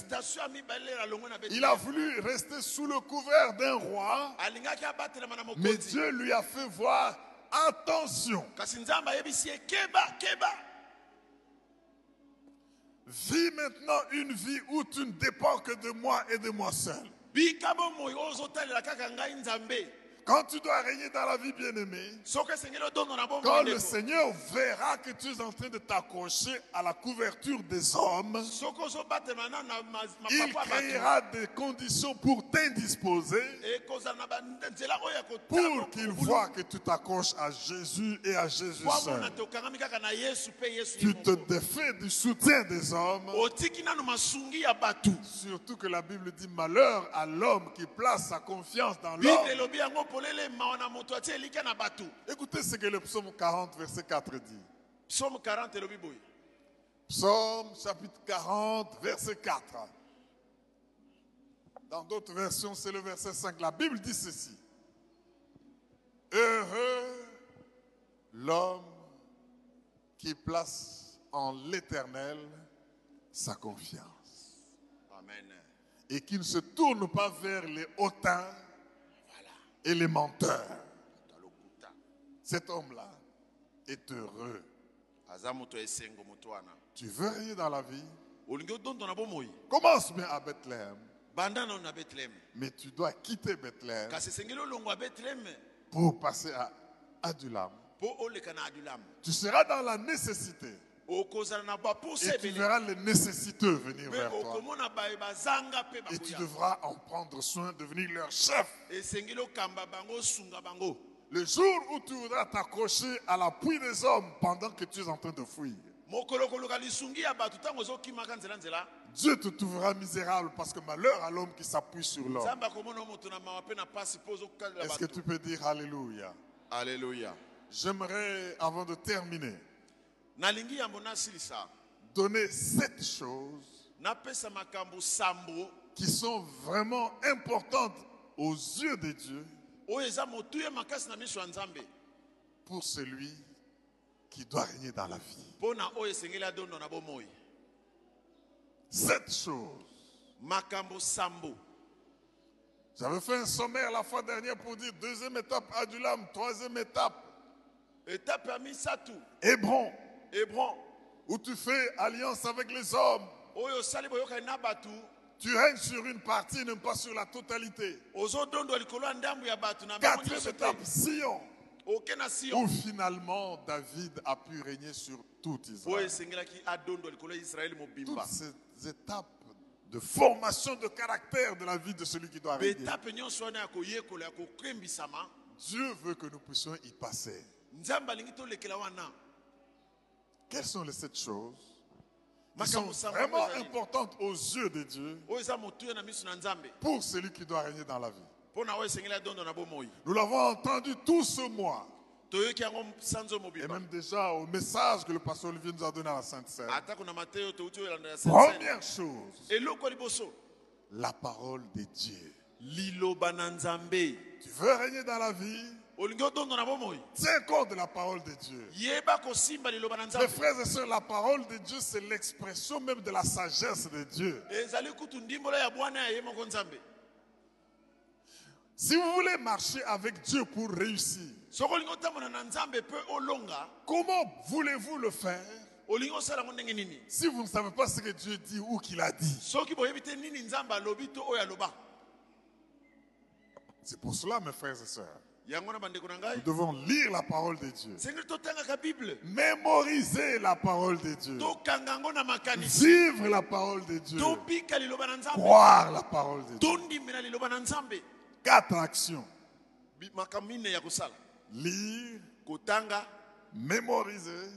il a voulu rester sous le couvert d'un roi, mais Dieu lui a fait voir attention. Vis maintenant une vie où tu ne dépends que de moi et de moi seul. Quand tu dois régner dans la vie, bien-aimée, quand le Seigneur verra que tu es en train de t'accrocher à la couverture des hommes, il créera des conditions pour t'indisposer, pour qu'il voit que tu t'accroches à Jésus et à Jésus seul. Tu te défais du soutien des hommes, surtout que la Bible dit malheur à l'homme qui place sa confiance dans l'homme. Écoutez ce que le psaume quarante, verset quatre dit. Psaume quarante, Psaume chapitre quarante, verset quatre. Dans d'autres versions, c'est le verset cinq. La Bible dit ceci. Heureux l'homme qui place en l'Éternel sa confiance. Amen. Et qui ne se tourne pas vers les hautains et les menteurs. Cet homme-là est heureux. Tu veux régner dans la vie? Commence bien à Bethléem. Mais tu dois quitter Bethléem pour passer à Adulam. Tu seras dans la nécessité. Et tu verras les nécessiteux venir vers toi. Et tu devras en prendre soin, devenir leur chef. Le jour où tu voudras t'accrocher à l'appui des hommes pendant que tu es en train de fuir, Dieu te trouvera misérable parce que malheur à l'homme qui s'appuie sur l'homme. Est-ce que tu peux dire Alléluia? Alléluia. J'aimerais, avant de terminer, donner sept choses qui sont vraiment importantes aux yeux de Dieu pour celui qui doit régner dans la vie. Sept choses. J'avais fait un sommaire la fois dernière pour dire deuxième étape Adulam, troisième étape étape Hébron. Hébron, où tu fais alliance avec les hommes. Tu règnes sur une partie, même pas sur la totalité. Quatrième étape, Sion, où finalement David a pu régner sur tout Israël. Toutes ces étapes de formation de caractère de la vie de celui qui doit régner, Dieu veut que nous puissions y passer. Quelles sont les sept choses qui sont vraiment importantes aux yeux de Dieu pour celui qui doit régner dans la vie? Nous l'avons entendu tout ce mois. Et même déjà au message que le pasteur Olivier nous a donné à la Sainte-Seine. Première chose, la parole de Dieu. Tu veux régner dans la vie, tiens compte de la parole de Dieu. Mes frères et sœurs, la parole de Dieu, c'est l'expression même de la sagesse de Dieu. Si vous voulez marcher avec Dieu pour réussir, comment voulez-vous le faire si vous ne savez pas ce que Dieu dit ou qu'il a dit? C'est pour cela, mes frères et sœurs, nous devons lire la parole de Dieu, mémoriser la parole de Dieu, vivre la parole de Dieu, croire la parole de Dieu. Quatre actions: lire, mémoriser,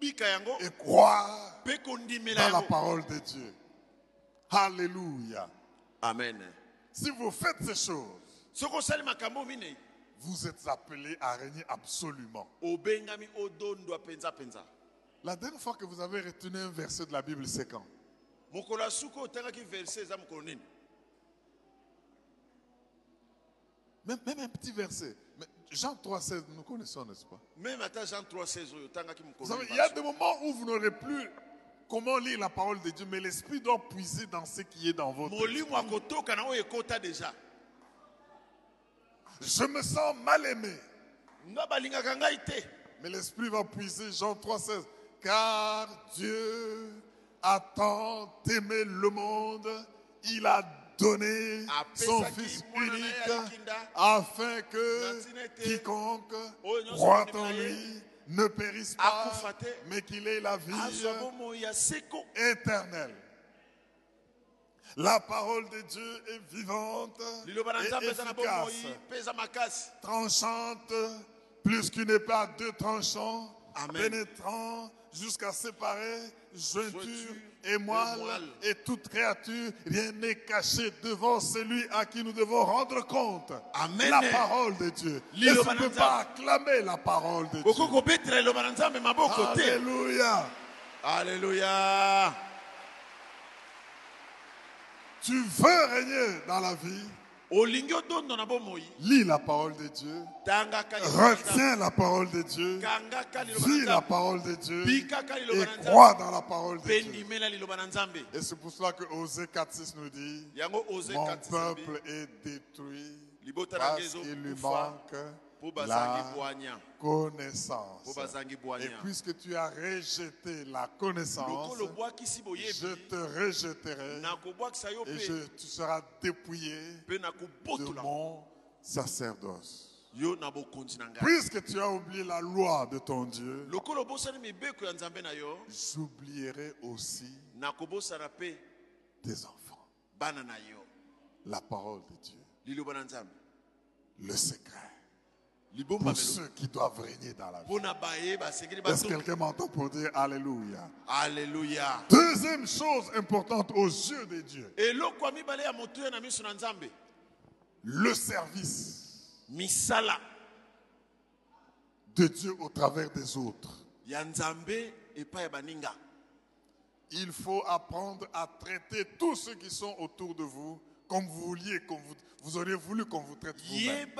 vivre et croire dans la parole de Dieu. Alléluia. Amen. Si vous faites ces choses, vous êtes appelés à régner absolument. La dernière fois que vous avez retenu un verset de la Bible, c'est quand? Même, même un petit verset. Jean trois seize, nous connaissons, n'est-ce pas? Même à Jean trois seize, il y a des moments où vous n'aurez plus comment lire la parole de Dieu, mais l'esprit doit puiser dans ce qui est dans votre esprit. Je me sens mal aimé. Mais l'esprit va puiser Jean trois seize. Car Dieu a tant aimé le monde, il a donné son Fils unique, afin que quiconque croit en lui ne périsse pas, mais qu'il ait la vie éternelle. La parole de Dieu est vivante et efficace, tranchante, plus qu'une épée à deux tranchants, pénétrant jusqu'à séparer jointure et moelle et toute créature. Rien n'est caché devant celui à qui nous devons rendre compte. Amen. La parole de Dieu. Et on ne peut pas acclamer la parole de Dieu. Alléluia. Alléluia. Tu veux régner dans la vie, lis la parole de Dieu, retiens la parole de Dieu, vis la parole de Dieu et crois dans la parole de Dieu. Et c'est pour cela que Osée quatre six nous dit: mon peuple est détruit parce qu'il lui manque la connaissance. Et puisque tu as rejeté la connaissance, je te rejetterai et je, tu seras dépouillé de mon sacerdoce. Puisque tu as oublié la loi de ton Dieu, j'oublierai aussi tes enfants. La parole de Dieu, le secret pour ceux qui doivent régner dans la vie. Est-ce que quelqu'un m'entend pour dire Alléluia? Alléluia. Deuxième chose importante aux yeux de Dieu: le service de Dieu au travers des autres. Il faut apprendre à traiter tous ceux qui sont autour de vous comme vous vouliez, comme vous, vous auriez voulu qu'on vous traite vous-même.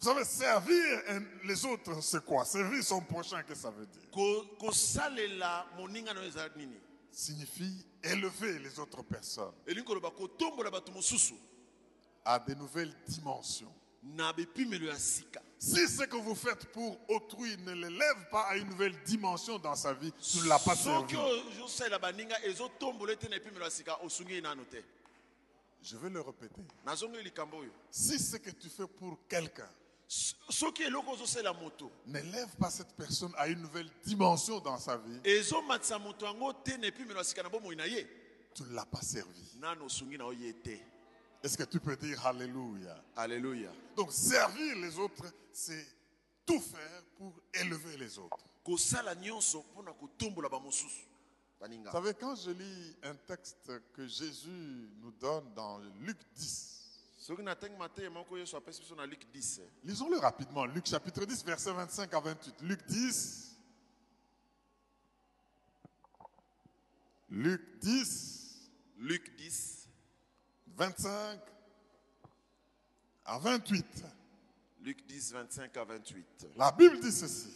Vous savez, servir les autres, c'est quoi? Servir son prochain, qu'est-ce que ça veut dire? Signifie élever les autres personnes à de nouvelles dimensions. Si ce que vous faites pour autrui ne l'élève pas à une nouvelle dimension dans sa vie, tu ne l'as pas servi. Je vais le répéter. Si ce que tu fais pour quelqu'un n'élève pas cette personne à une nouvelle dimension dans sa vie, tu ne l'as pas servi. Est-ce que tu peux dire Alléluia? Alléluia. Donc servir les autres, c'est tout faire pour élever les autres. Vous savez, quand je lis un texte que Jésus nous donne dans Luc dix, lisons-le rapidement. Luc chapitre dix, versets vingt-cinq à vingt-huit. Luc dix, Luc dix, Luc dix, vingt-cinq à vingt-huit. Luc dix, vingt-cinq à vingt-huit. La Bible dit ceci.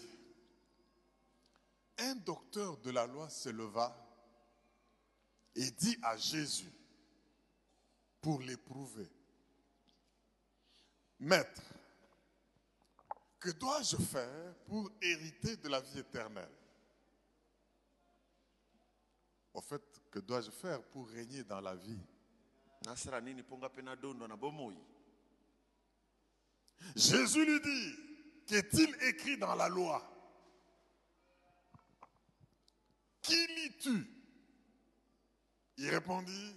Un docteur de la loi se leva et dit à Jésus pour l'éprouver. Maître, que dois-je faire pour hériter de la vie éternelle? Au fait, que dois-je faire pour régner dans la vie? Jésus lui dit, qu'est-il écrit dans la loi? Qui lis-tu? Il répondit,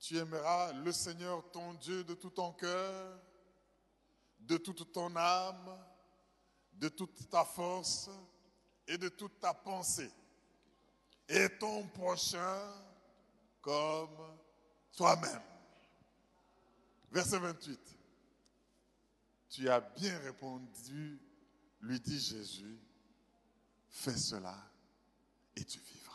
tu aimeras le Seigneur ton Dieu de tout ton cœur, de toute ton âme, de toute ta force et de toute ta pensée, et ton prochain comme toi-même. Verset vingt-huit. Tu as bien répondu, lui dit Jésus, fais cela et tu vivras.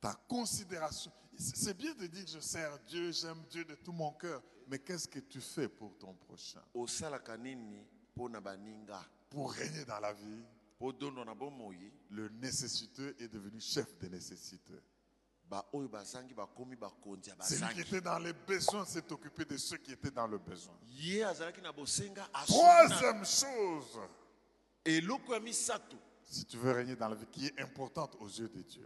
Ta considération, c'est bien de dire je sers Dieu, j'aime Dieu de tout mon cœur, mais qu'est-ce que tu fais pour ton prochain? Pour régner dans la vie, le nécessiteux est devenu chef des nécessiteux. Celui qui était dans les besoins s'est occupé de ceux qui étaient dans le besoin. Troisième chose, si tu veux régner dans la vie qui est importante aux yeux de Dieu,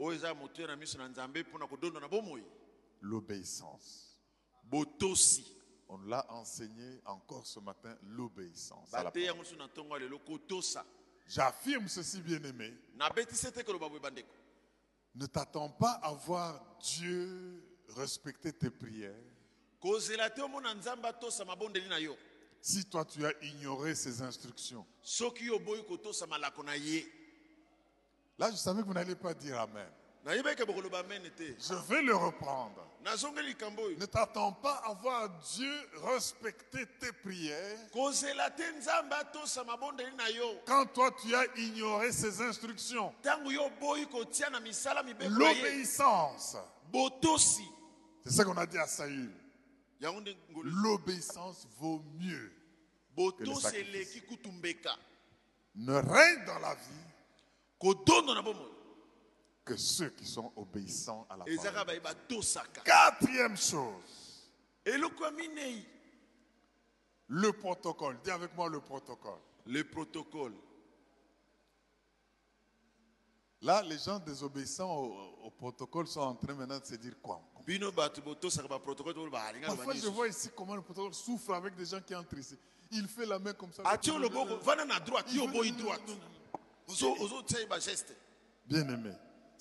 l'obéissance. On l'a enseigné encore ce matin, l'obéissance. J'affirme ceci, bien-aimé. Ne t'attends pas à voir Dieu respecter tes prières si toi tu as ignoré ses instructions. Là, je savais que vous n'allez pas dire amen. Je vais le reprendre. Ne t'attends pas à voir Dieu respecter tes prières quand toi tu as ignoré ses instructions. L'obéissance, c'est ce qu'on a dit à Saül. L'obéissance vaut mieux que le sacrifice. Ne règne dans la vie que ceux qui sont obéissants à la parole. Quatrième chose, le protocole. Dis avec moi le protocole. Le protocole. Là, les gens désobéissants au, au protocole sont en train maintenant de se dire quoi? Parfois, je vois ici comment le protocole souffre avec des gens qui entrent ici. Il fait la main comme ça. Bien-aimé.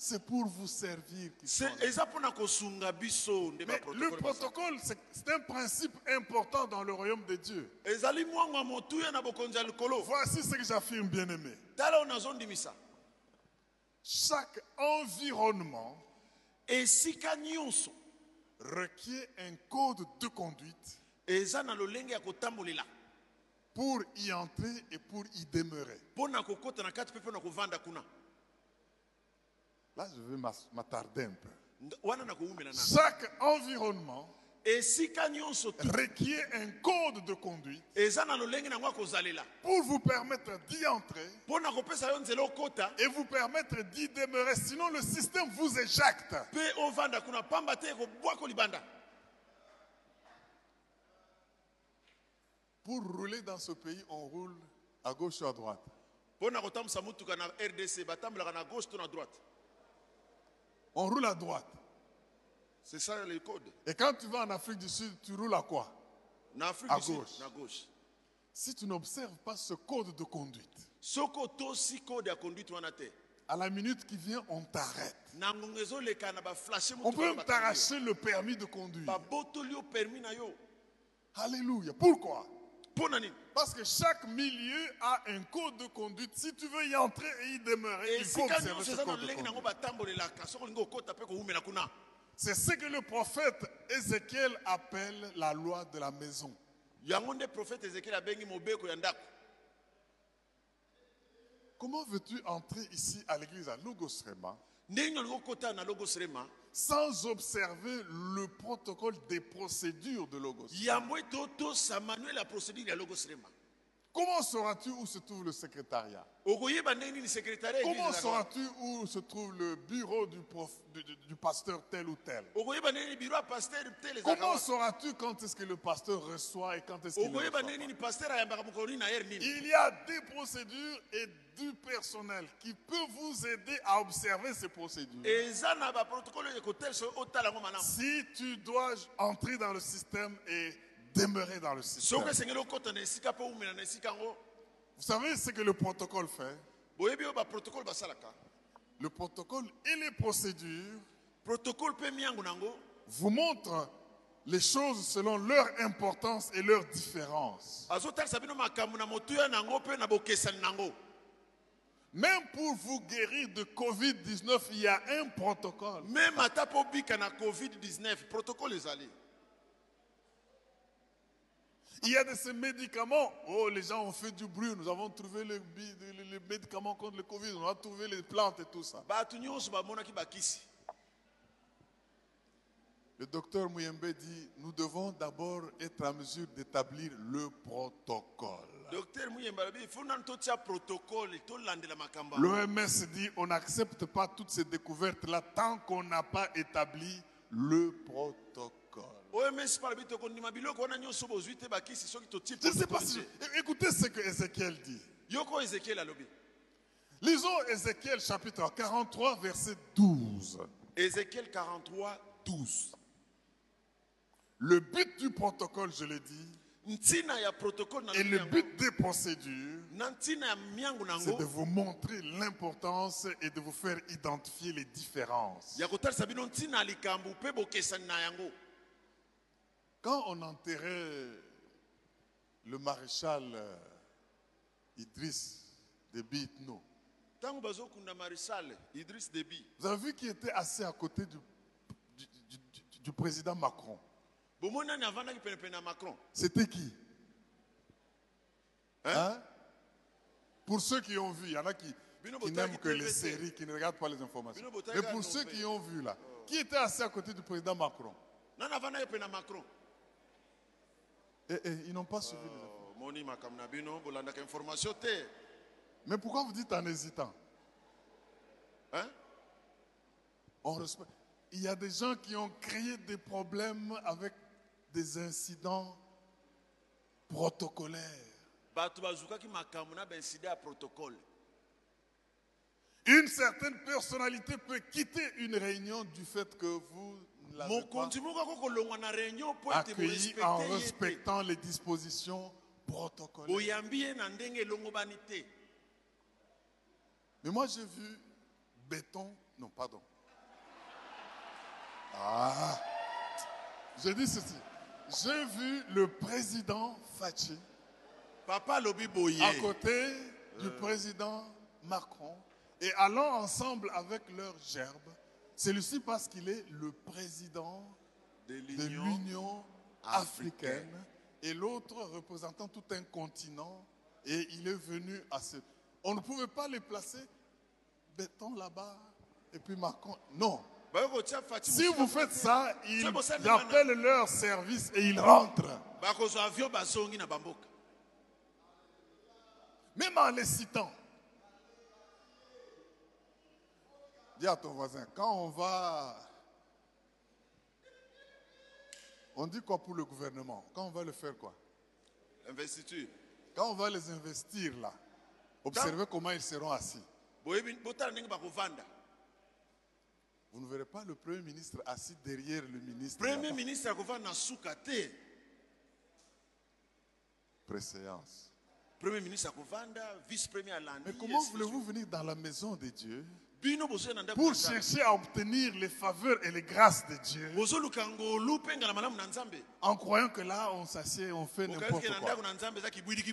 C'est pour vous servir. Mais le protocole, c'est un principe important dans le royaume de Dieu. Voici ce que j'affirme, bien-aimé. Chaque environnement requiert un code de conduite pour y entrer et pour y demeurer. Là, je vais m'attarder un peu. Chaque environnement requiert un code de conduite pour vous permettre d'y entrer et vous permettre d'y demeurer. Sinon, le système vous éjecte. Pour rouler dans ce pays, on roule à gauche ou à droite. On roule à droite. C'est ça le code. Et quand tu vas en Afrique du Sud, tu roules à quoi? En Afrique à du gauche. Sud, à gauche. Si tu n'observes pas ce code de conduite, à la minute qui vient, on t'arrête. On peut même t'arracher le permis de conduire. Alléluia. Pourquoi? Parce que chaque milieu a un code de conduite. Si tu veux y entrer et y demeurer, il faut observer ce code de conduite. C'est ce que le prophète Ézéchiel appelle la loi de la maison. Comment veux-tu entrer ici à l'église à Lugos Rema sans observer le protocole des procédures de Logos. Comment sauras-tu où se trouve le secrétariat? Comment sauras-tu où se trouve le bureau du, prof, du, du, du pasteur tel ou tel? Comment sauras-tu quand est-ce que le pasteur reçoit et quand est-ce qu'il reçoit? Il y a des procédures et du personnel qui peut vous aider à observer ces procédures. Si tu dois entrer dans le système et demeurer dans le système. Vous savez ce que le protocole fait? Le protocole et les procédures vous montrent les choses selon leur importance et leur différence. Même pour vous guérir de Covid dix-neuf, il y a un protocole. Même Covid dix-neuf, protocole est allé. Il y a de ces médicaments. Oh, les gens ont fait du bruit. Nous avons trouvé les, les, les médicaments contre le Covid. On a trouvé les plantes et tout ça. Le docteur Mouyembe dit, nous devons d'abord être à mesure d'établir le protocole. L'O M S dit, on n'accepte pas toutes ces découvertes-là tant qu'on n'a pas établi le protocole. Je ne sais pas si je... Écoutez ce que Ézéchiel dit. Lisons Ézéchiel chapitre quarante-trois verset douze. Ézéchiel quarante-trois, douze. Le but du protocole, je l'ai dit, et le but des procédures, c'est de vous montrer l'importance et de vous faire identifier les différences. Quand on enterrait le maréchal Idriss Déby Itno, vous avez vu qu'il était assis à côté du, du, du, du président Macron. C'était qui? Hein? Pour ceux qui ont vu, il y en a qui, qui n'aiment que les séries, qui ne regardent pas les informations. Mais pour ceux qui ont vu là, qui était assis à côté du président Macron? Et, et, ils n'ont pas suivi les informations. Mais pourquoi vous dites en hésitant? Hein? On respecte. Il y a des gens qui ont créé des problèmes avec des incidents protocolaires. Une certaine personnalité peut quitter une réunion du fait que vous ne l'avez pas accueilli en respectant les dispositions protocolaires. Mais moi j'ai vu béton, non pardon. Ah, je dis ceci. J'ai vu le président Fachi Papa Lobi Boye à côté du euh. président Macron et allant ensemble avec leur gerbe. Celui-ci parce qu'il est le président de l'Union africaine, africaine et l'autre représentant tout un continent et il est venu à ce... On ne pouvait pas les placer béton là-bas et puis Macron. Non. Si vous faites ça, ils appellent leur service et ils rentrent. Même en les citant. Dis à ton voisin, quand on va... On dit quoi pour le gouvernement? Quand on va le faire quoi? Investiture. Quand on va les investir là, observez comment ils seront assis. Vous ne verrez pas le Premier ministre assis derrière le ministre. Premier ministre a gouverné Soukate. Préséance. Premier ministre a gouverné, vice-premier à l'année. Mais comment voulez-vous venir dans la maison de Dieu pour chercher à obtenir les faveurs et les grâces de Dieu en croyant que là on s'assied et on fait n'importe quoi?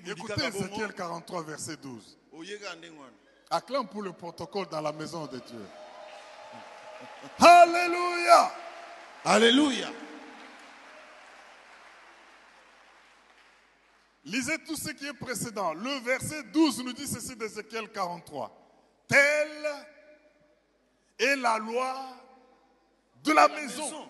Écoutez Ézéchiel quarante-trois verset douze. Acclame pour le protocole dans la maison de Dieu. Alléluia. Alléluia. Lisez tout ce qui est précédent. Le verset douze nous dit ceci d'Ézéchiel quarante-trois. Tel est la loi de la maison.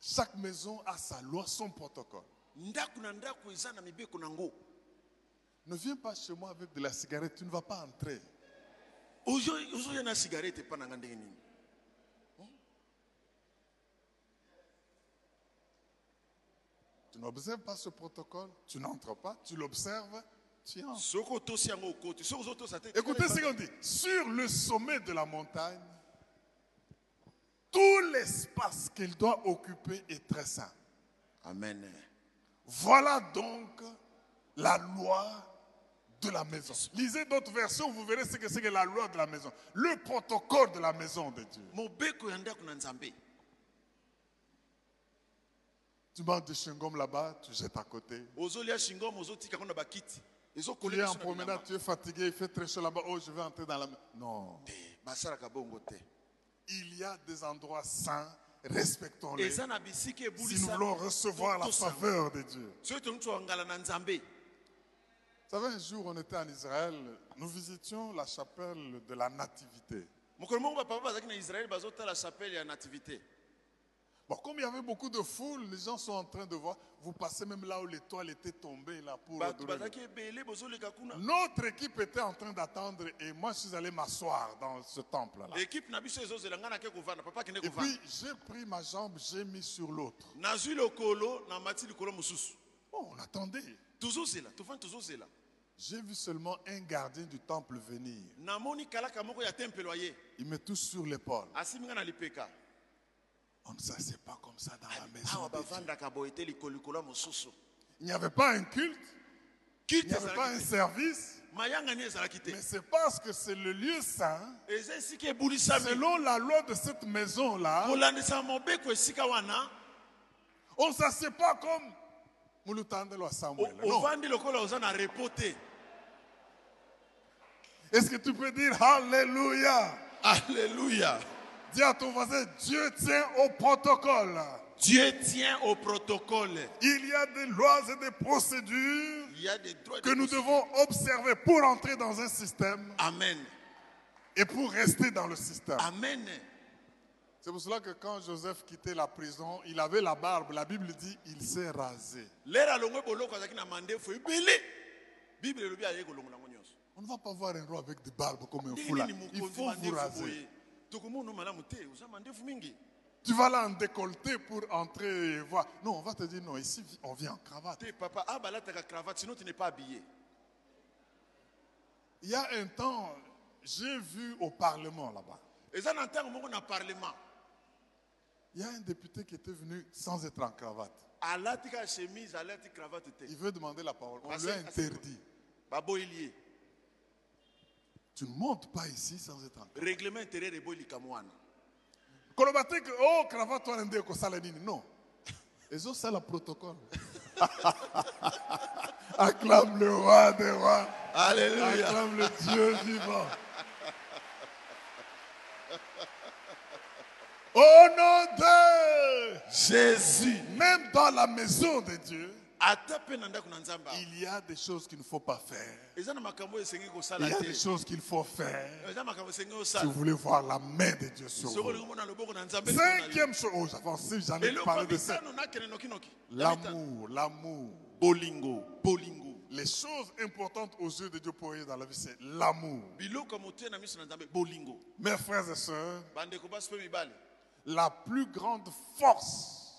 Chaque maison a sa loi, son protocole. Ne viens pas chez moi avec de la cigarette, tu ne vas pas entrer. Tu n'observes pas ce protocole, tu n'entres pas, tu l'observes, tu entres. Écoutez ce qu'on dit. Sur le sommet de la montagne, tout l'espace qu'il doit occuper est très saint. Amen. Voilà donc la loi de la maison. Lisez d'autres versions, vous verrez ce que c'est que la loi de la maison. Le protocole de la maison de Dieu. Tu manges de chingom là-bas, tu jettes à côté. Tu es en promenade, tu es fatigué, il fait très chaud là-bas. Oh, je vais entrer dans la maison. Non. Il y a des endroits saints, respectons-les. Si nous voulons recevoir la faveur de Dieu. Vous savez, un jour, on était en Israël, nous visitions la chapelle de la Nativité. Bon, comme il y avait beaucoup de foule, les gens sont en train de voir, vous passez même là où l'étoile était tombée, là pour adorer. Notre équipe était en train d'attendre et moi je suis allé m'asseoir dans ce temple-là. Et puis j'ai pris ma jambe, j'ai mis sur l'autre. Oh, on attendait. J'ai vu seulement un gardien du temple venir. Il me touche sur l'épaule. On ne s'assied pas comme ça dans la maison. Il n'y avait pas un culte, il n'y avait pas un service, mais c'est parce que c'est le lieu saint, selon la loi de cette maison-là, on ne s'assied pas comme est-ce que tu peux dire Alléluia? Alléluia. Dis à ton voisin, Dieu tient au protocole. Dieu tient au protocole. Il y a des lois et des procédures Il y a des droits que des nous procédures. devons observer pour entrer dans un système. Amen. Et pour rester dans le système. Amen. C'est pour cela que quand Joseph quittait la prison, il avait la barbe. La Bible dit, il s'est rasé. On ne va pas voir un roi avec des barbes comme un foulard. Il faut vous raser. Tu vas là en décolleté pour entrer et voir. Non, on va te dire, non, ici, on vient en cravate. Sinon tu n'es pas habillé. Il y a un temps, j'ai vu au Parlement là-bas. Il y a un député qui était venu sans être en cravate. Il veut demander la parole. On lui a interdit. Tu ne montes pas ici sans être en cravate. Oh, cravate, non. Ils ont ça le protocole. Acclame le roi des rois. Alléluia. Acclame le Dieu vivant. Au nom de Jésus, même dans la maison de Dieu, il y a des choses qu'il ne faut pas faire. Il y a des choses qu'il faut faire. Si vous voulez voir la main de Dieu sur vous. Cinquième chose, oh, j'avance, j'en ai parlé de ça. L'amour, l'amour. Bolingo, bolingo. Les choses importantes aux yeux de Dieu pour eux dans la vie, c'est l'amour. Mes frères et sœurs, la plus grande force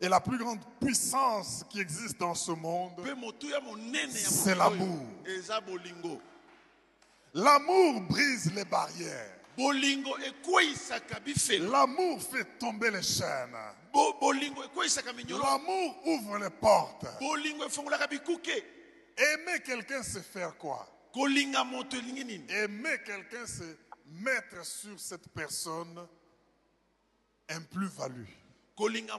et la plus grande puissance qui existe dans ce monde, c'est l'amour. L'amour brise les barrières. L'amour fait tomber les chaînes. L'amour ouvre les portes. Aimer quelqu'un, c'est faire quoi? Aimer quelqu'un, c'est mettre sur cette personne un plus-value. Je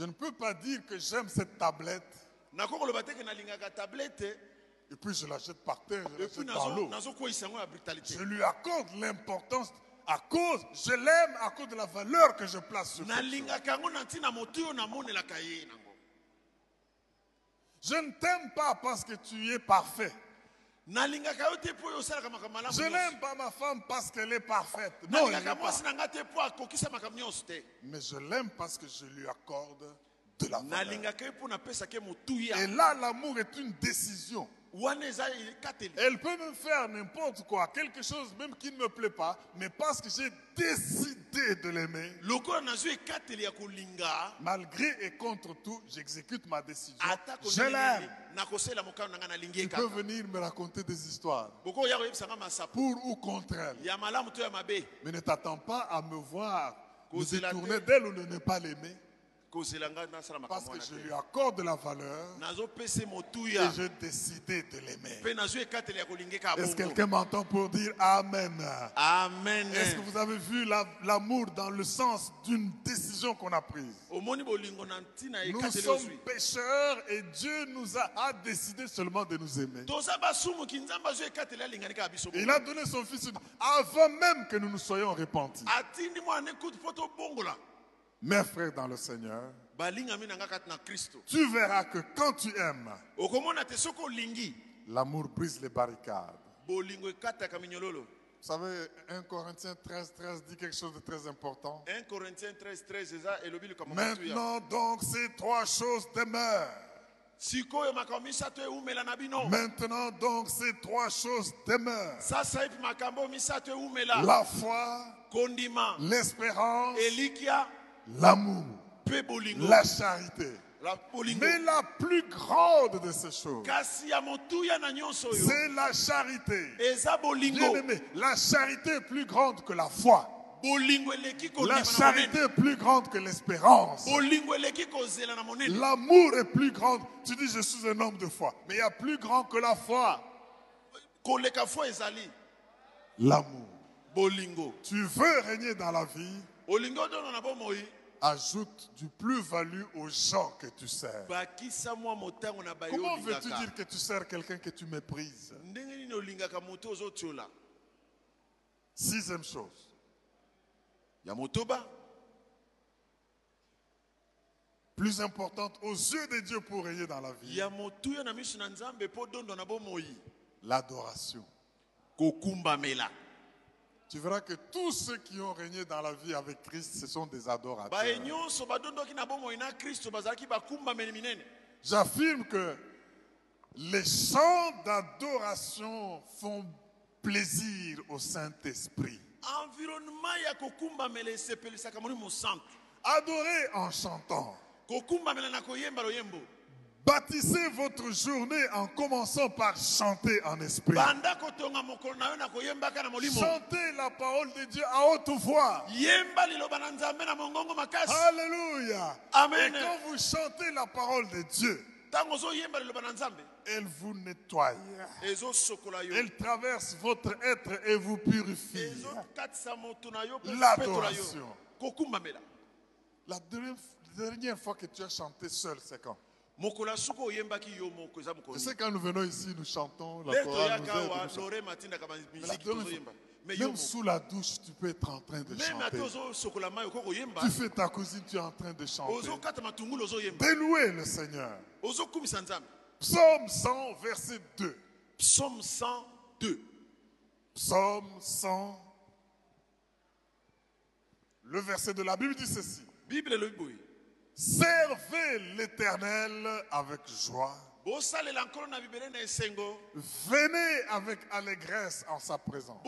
ne peux pas dire que j'aime cette tablette et puis je la jette par terre, je la jette dans l'eau. Je lui accorde l'importance à cause, je l'aime à cause de la valeur que je place sur lui. Je ne t'aime pas parce que tu es parfait. Je n'aime pas ma femme parce qu'elle est parfaite. Non, non, pas. Mais je l'aime parce que je lui accorde de la valeur. Et là, l'amour est une décision. Elle peut me faire n'importe quoi, quelque chose même qui ne me plaît pas, mais parce que j'ai décidé de l'aimer, malgré et contre tout, j'exécute ma décision. Je l'aime. Tu peux venir me raconter des histoires, pour ou contre elle, mais ne t'attends pas à me voir me détourner d'elle ou de ne pas l'aimer. Parce que je lui accorde la valeur et j'ai décidé de l'aimer. Est-ce que quelqu'un m'entend pour dire Amen? Amen. Est-ce que vous avez vu l'amour dans le sens d'une décision qu'on a prise? Nous sommes pécheurs et Dieu nous a, a décidé seulement de nous aimer. Il a donné son fils avant même que nous nous soyons repentis. Mes frères dans le Seigneur, tu verras que quand tu aimes, l'amour brise les barricades. Vous savez, un Corinthiens treize treize dit quelque chose de très important. un Corinthiens treize treize, maintenant donc ces trois choses demeurent. Maintenant donc ces trois choses demeurent. La foi, l'espérance, l'amour, la charité. Mais la plus grande de ces choses, c'est la charité. Bien-aimé, la charité est plus grande que la foi. La charité est plus grande que l'espérance. L'amour est plus grand. Tu dis je suis un homme de foi, mais il y a plus grand que la foi. L'amour. Tu veux régner dans la vie, ajoute du plus-value aux gens que tu sers. Comment veux-tu dire que tu sers quelqu'un que tu méprises? Sixième chose. Plus importante aux yeux de Dieu pour régner dans la vie. L'adoration. Tu verras que tous ceux qui ont régné dans la vie avec Christ, ce sont des adorateurs. J'affirme que les chants d'adoration font plaisir au Saint-Esprit. Adorez en chantant. Bâtissez votre journée en commençant par chanter en esprit. Chantez la parole de Dieu à haute voix. Alléluia. Amen. Et quand vous chantez la parole de Dieu, elle vous nettoie. Elle traverse votre être et vous purifie. L'adoration. La dernière fois que tu as chanté seul, c'est quand? Je sais quand nous venons ici, nous chantons la parole, nous aide, nous chantons. Mais même sous la douche, tu peux être en train de chanter. Tu fais ta cuisine, tu es en train de chanter. Délouez le Seigneur. Psaume cent, verset deux. Psaume cent deux. Psaume cent. Le verset de la Bible dit ceci. Bible le Bible. Servez l'Éternel avec joie. Venez avec allégresse en sa présence.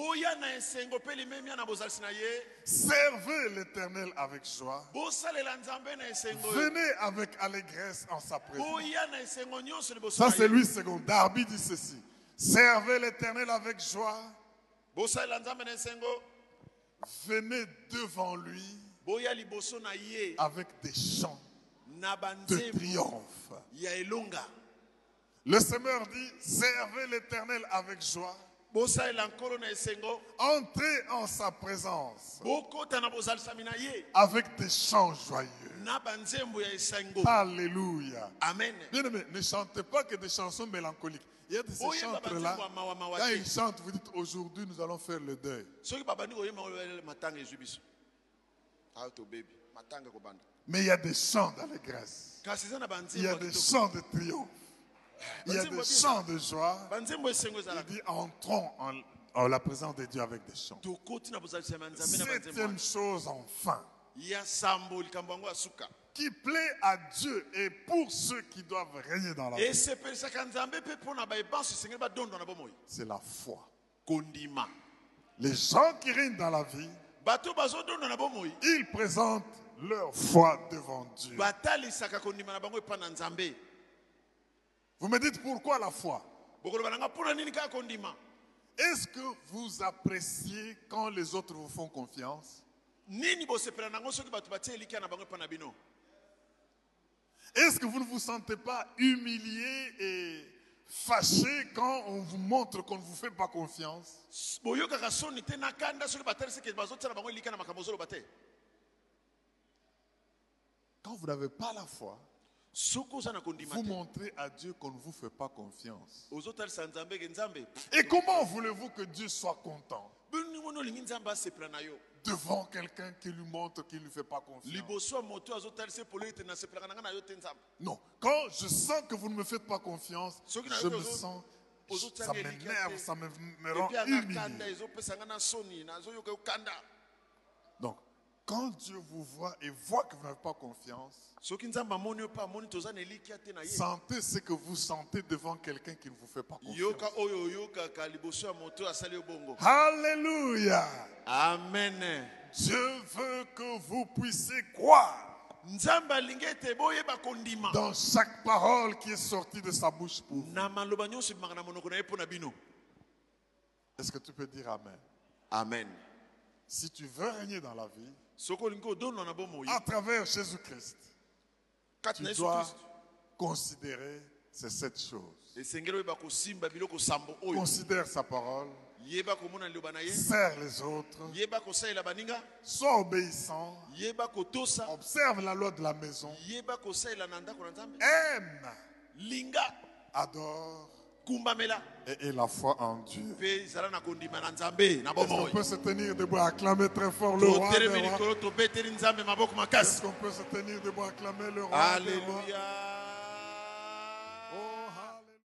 Servez l'Éternel avec joie. Venez avec allégresse en sa présence. Ça c'est lui second. Darby dit ceci. Servez l'Éternel avec joie. Venez devant lui avec des chants de triomphe. Le Seigneur dit, servez l'Éternel avec joie. Entrez en sa présence avec des chants joyeux. Alléluia. Amen. Bien aimé, ne chantez pas que des chansons mélancoliques. Il y a de ces chantres-là, quand ils chantent, vous dites, aujourd'hui nous allons faire le deuil. Mais il y a des chants d'allégresse. Il y a des chants de triomphe. il y a des chants de joie, il dit entrons en, en la présence de Dieu avec des chants. Septième chose enfin, qui plaît à Dieu et pour ceux qui doivent régner dans la vie, c'est la foi. Les gens qui règnent dans la vie, ils présentent leur foi devant Dieu. Vous me dites pourquoi la foi? Est-ce que vous appréciez quand les autres vous font confiance? Est-ce que vous ne vous sentez pas humilié et fâché quand on vous montre qu'on ne vous fait pas confiance? Quand vous n'avez pas la foi, vous montrez à Dieu qu'on ne vous fait pas confiance. Et comment voulez-vous que Dieu soit content devant quelqu'un qui lui montre qu'il ne lui fait pas confiance? Non, quand je sens que vous ne me faites pas confiance, je me sens, ça m'énerve, ça me, me rend humilié. Donc, quand Dieu vous voit et voit que vous n'avez pas confiance, sentez ce que vous sentez devant quelqu'un qui ne vous fait pas confiance. Alléluia. Amen. Dieu veut que vous puissiez croire dans chaque parole qui est sortie de sa bouche pour vous. Est-ce que tu peux dire amen? Amen. Si tu veux régner dans la vie, à travers Jésus-Christ, tu dois considérer ces sept choses. Considère sa parole, serre les autres, sois obéissant, observe la loi de la maison, aime, adore, et, et la foi en Dieu. Est-ce qu'on peut se tenir debout et acclamer très fort le roi des rois? Est-ce qu'on peut se tenir debout et acclamer le roi des rois? Alléluia.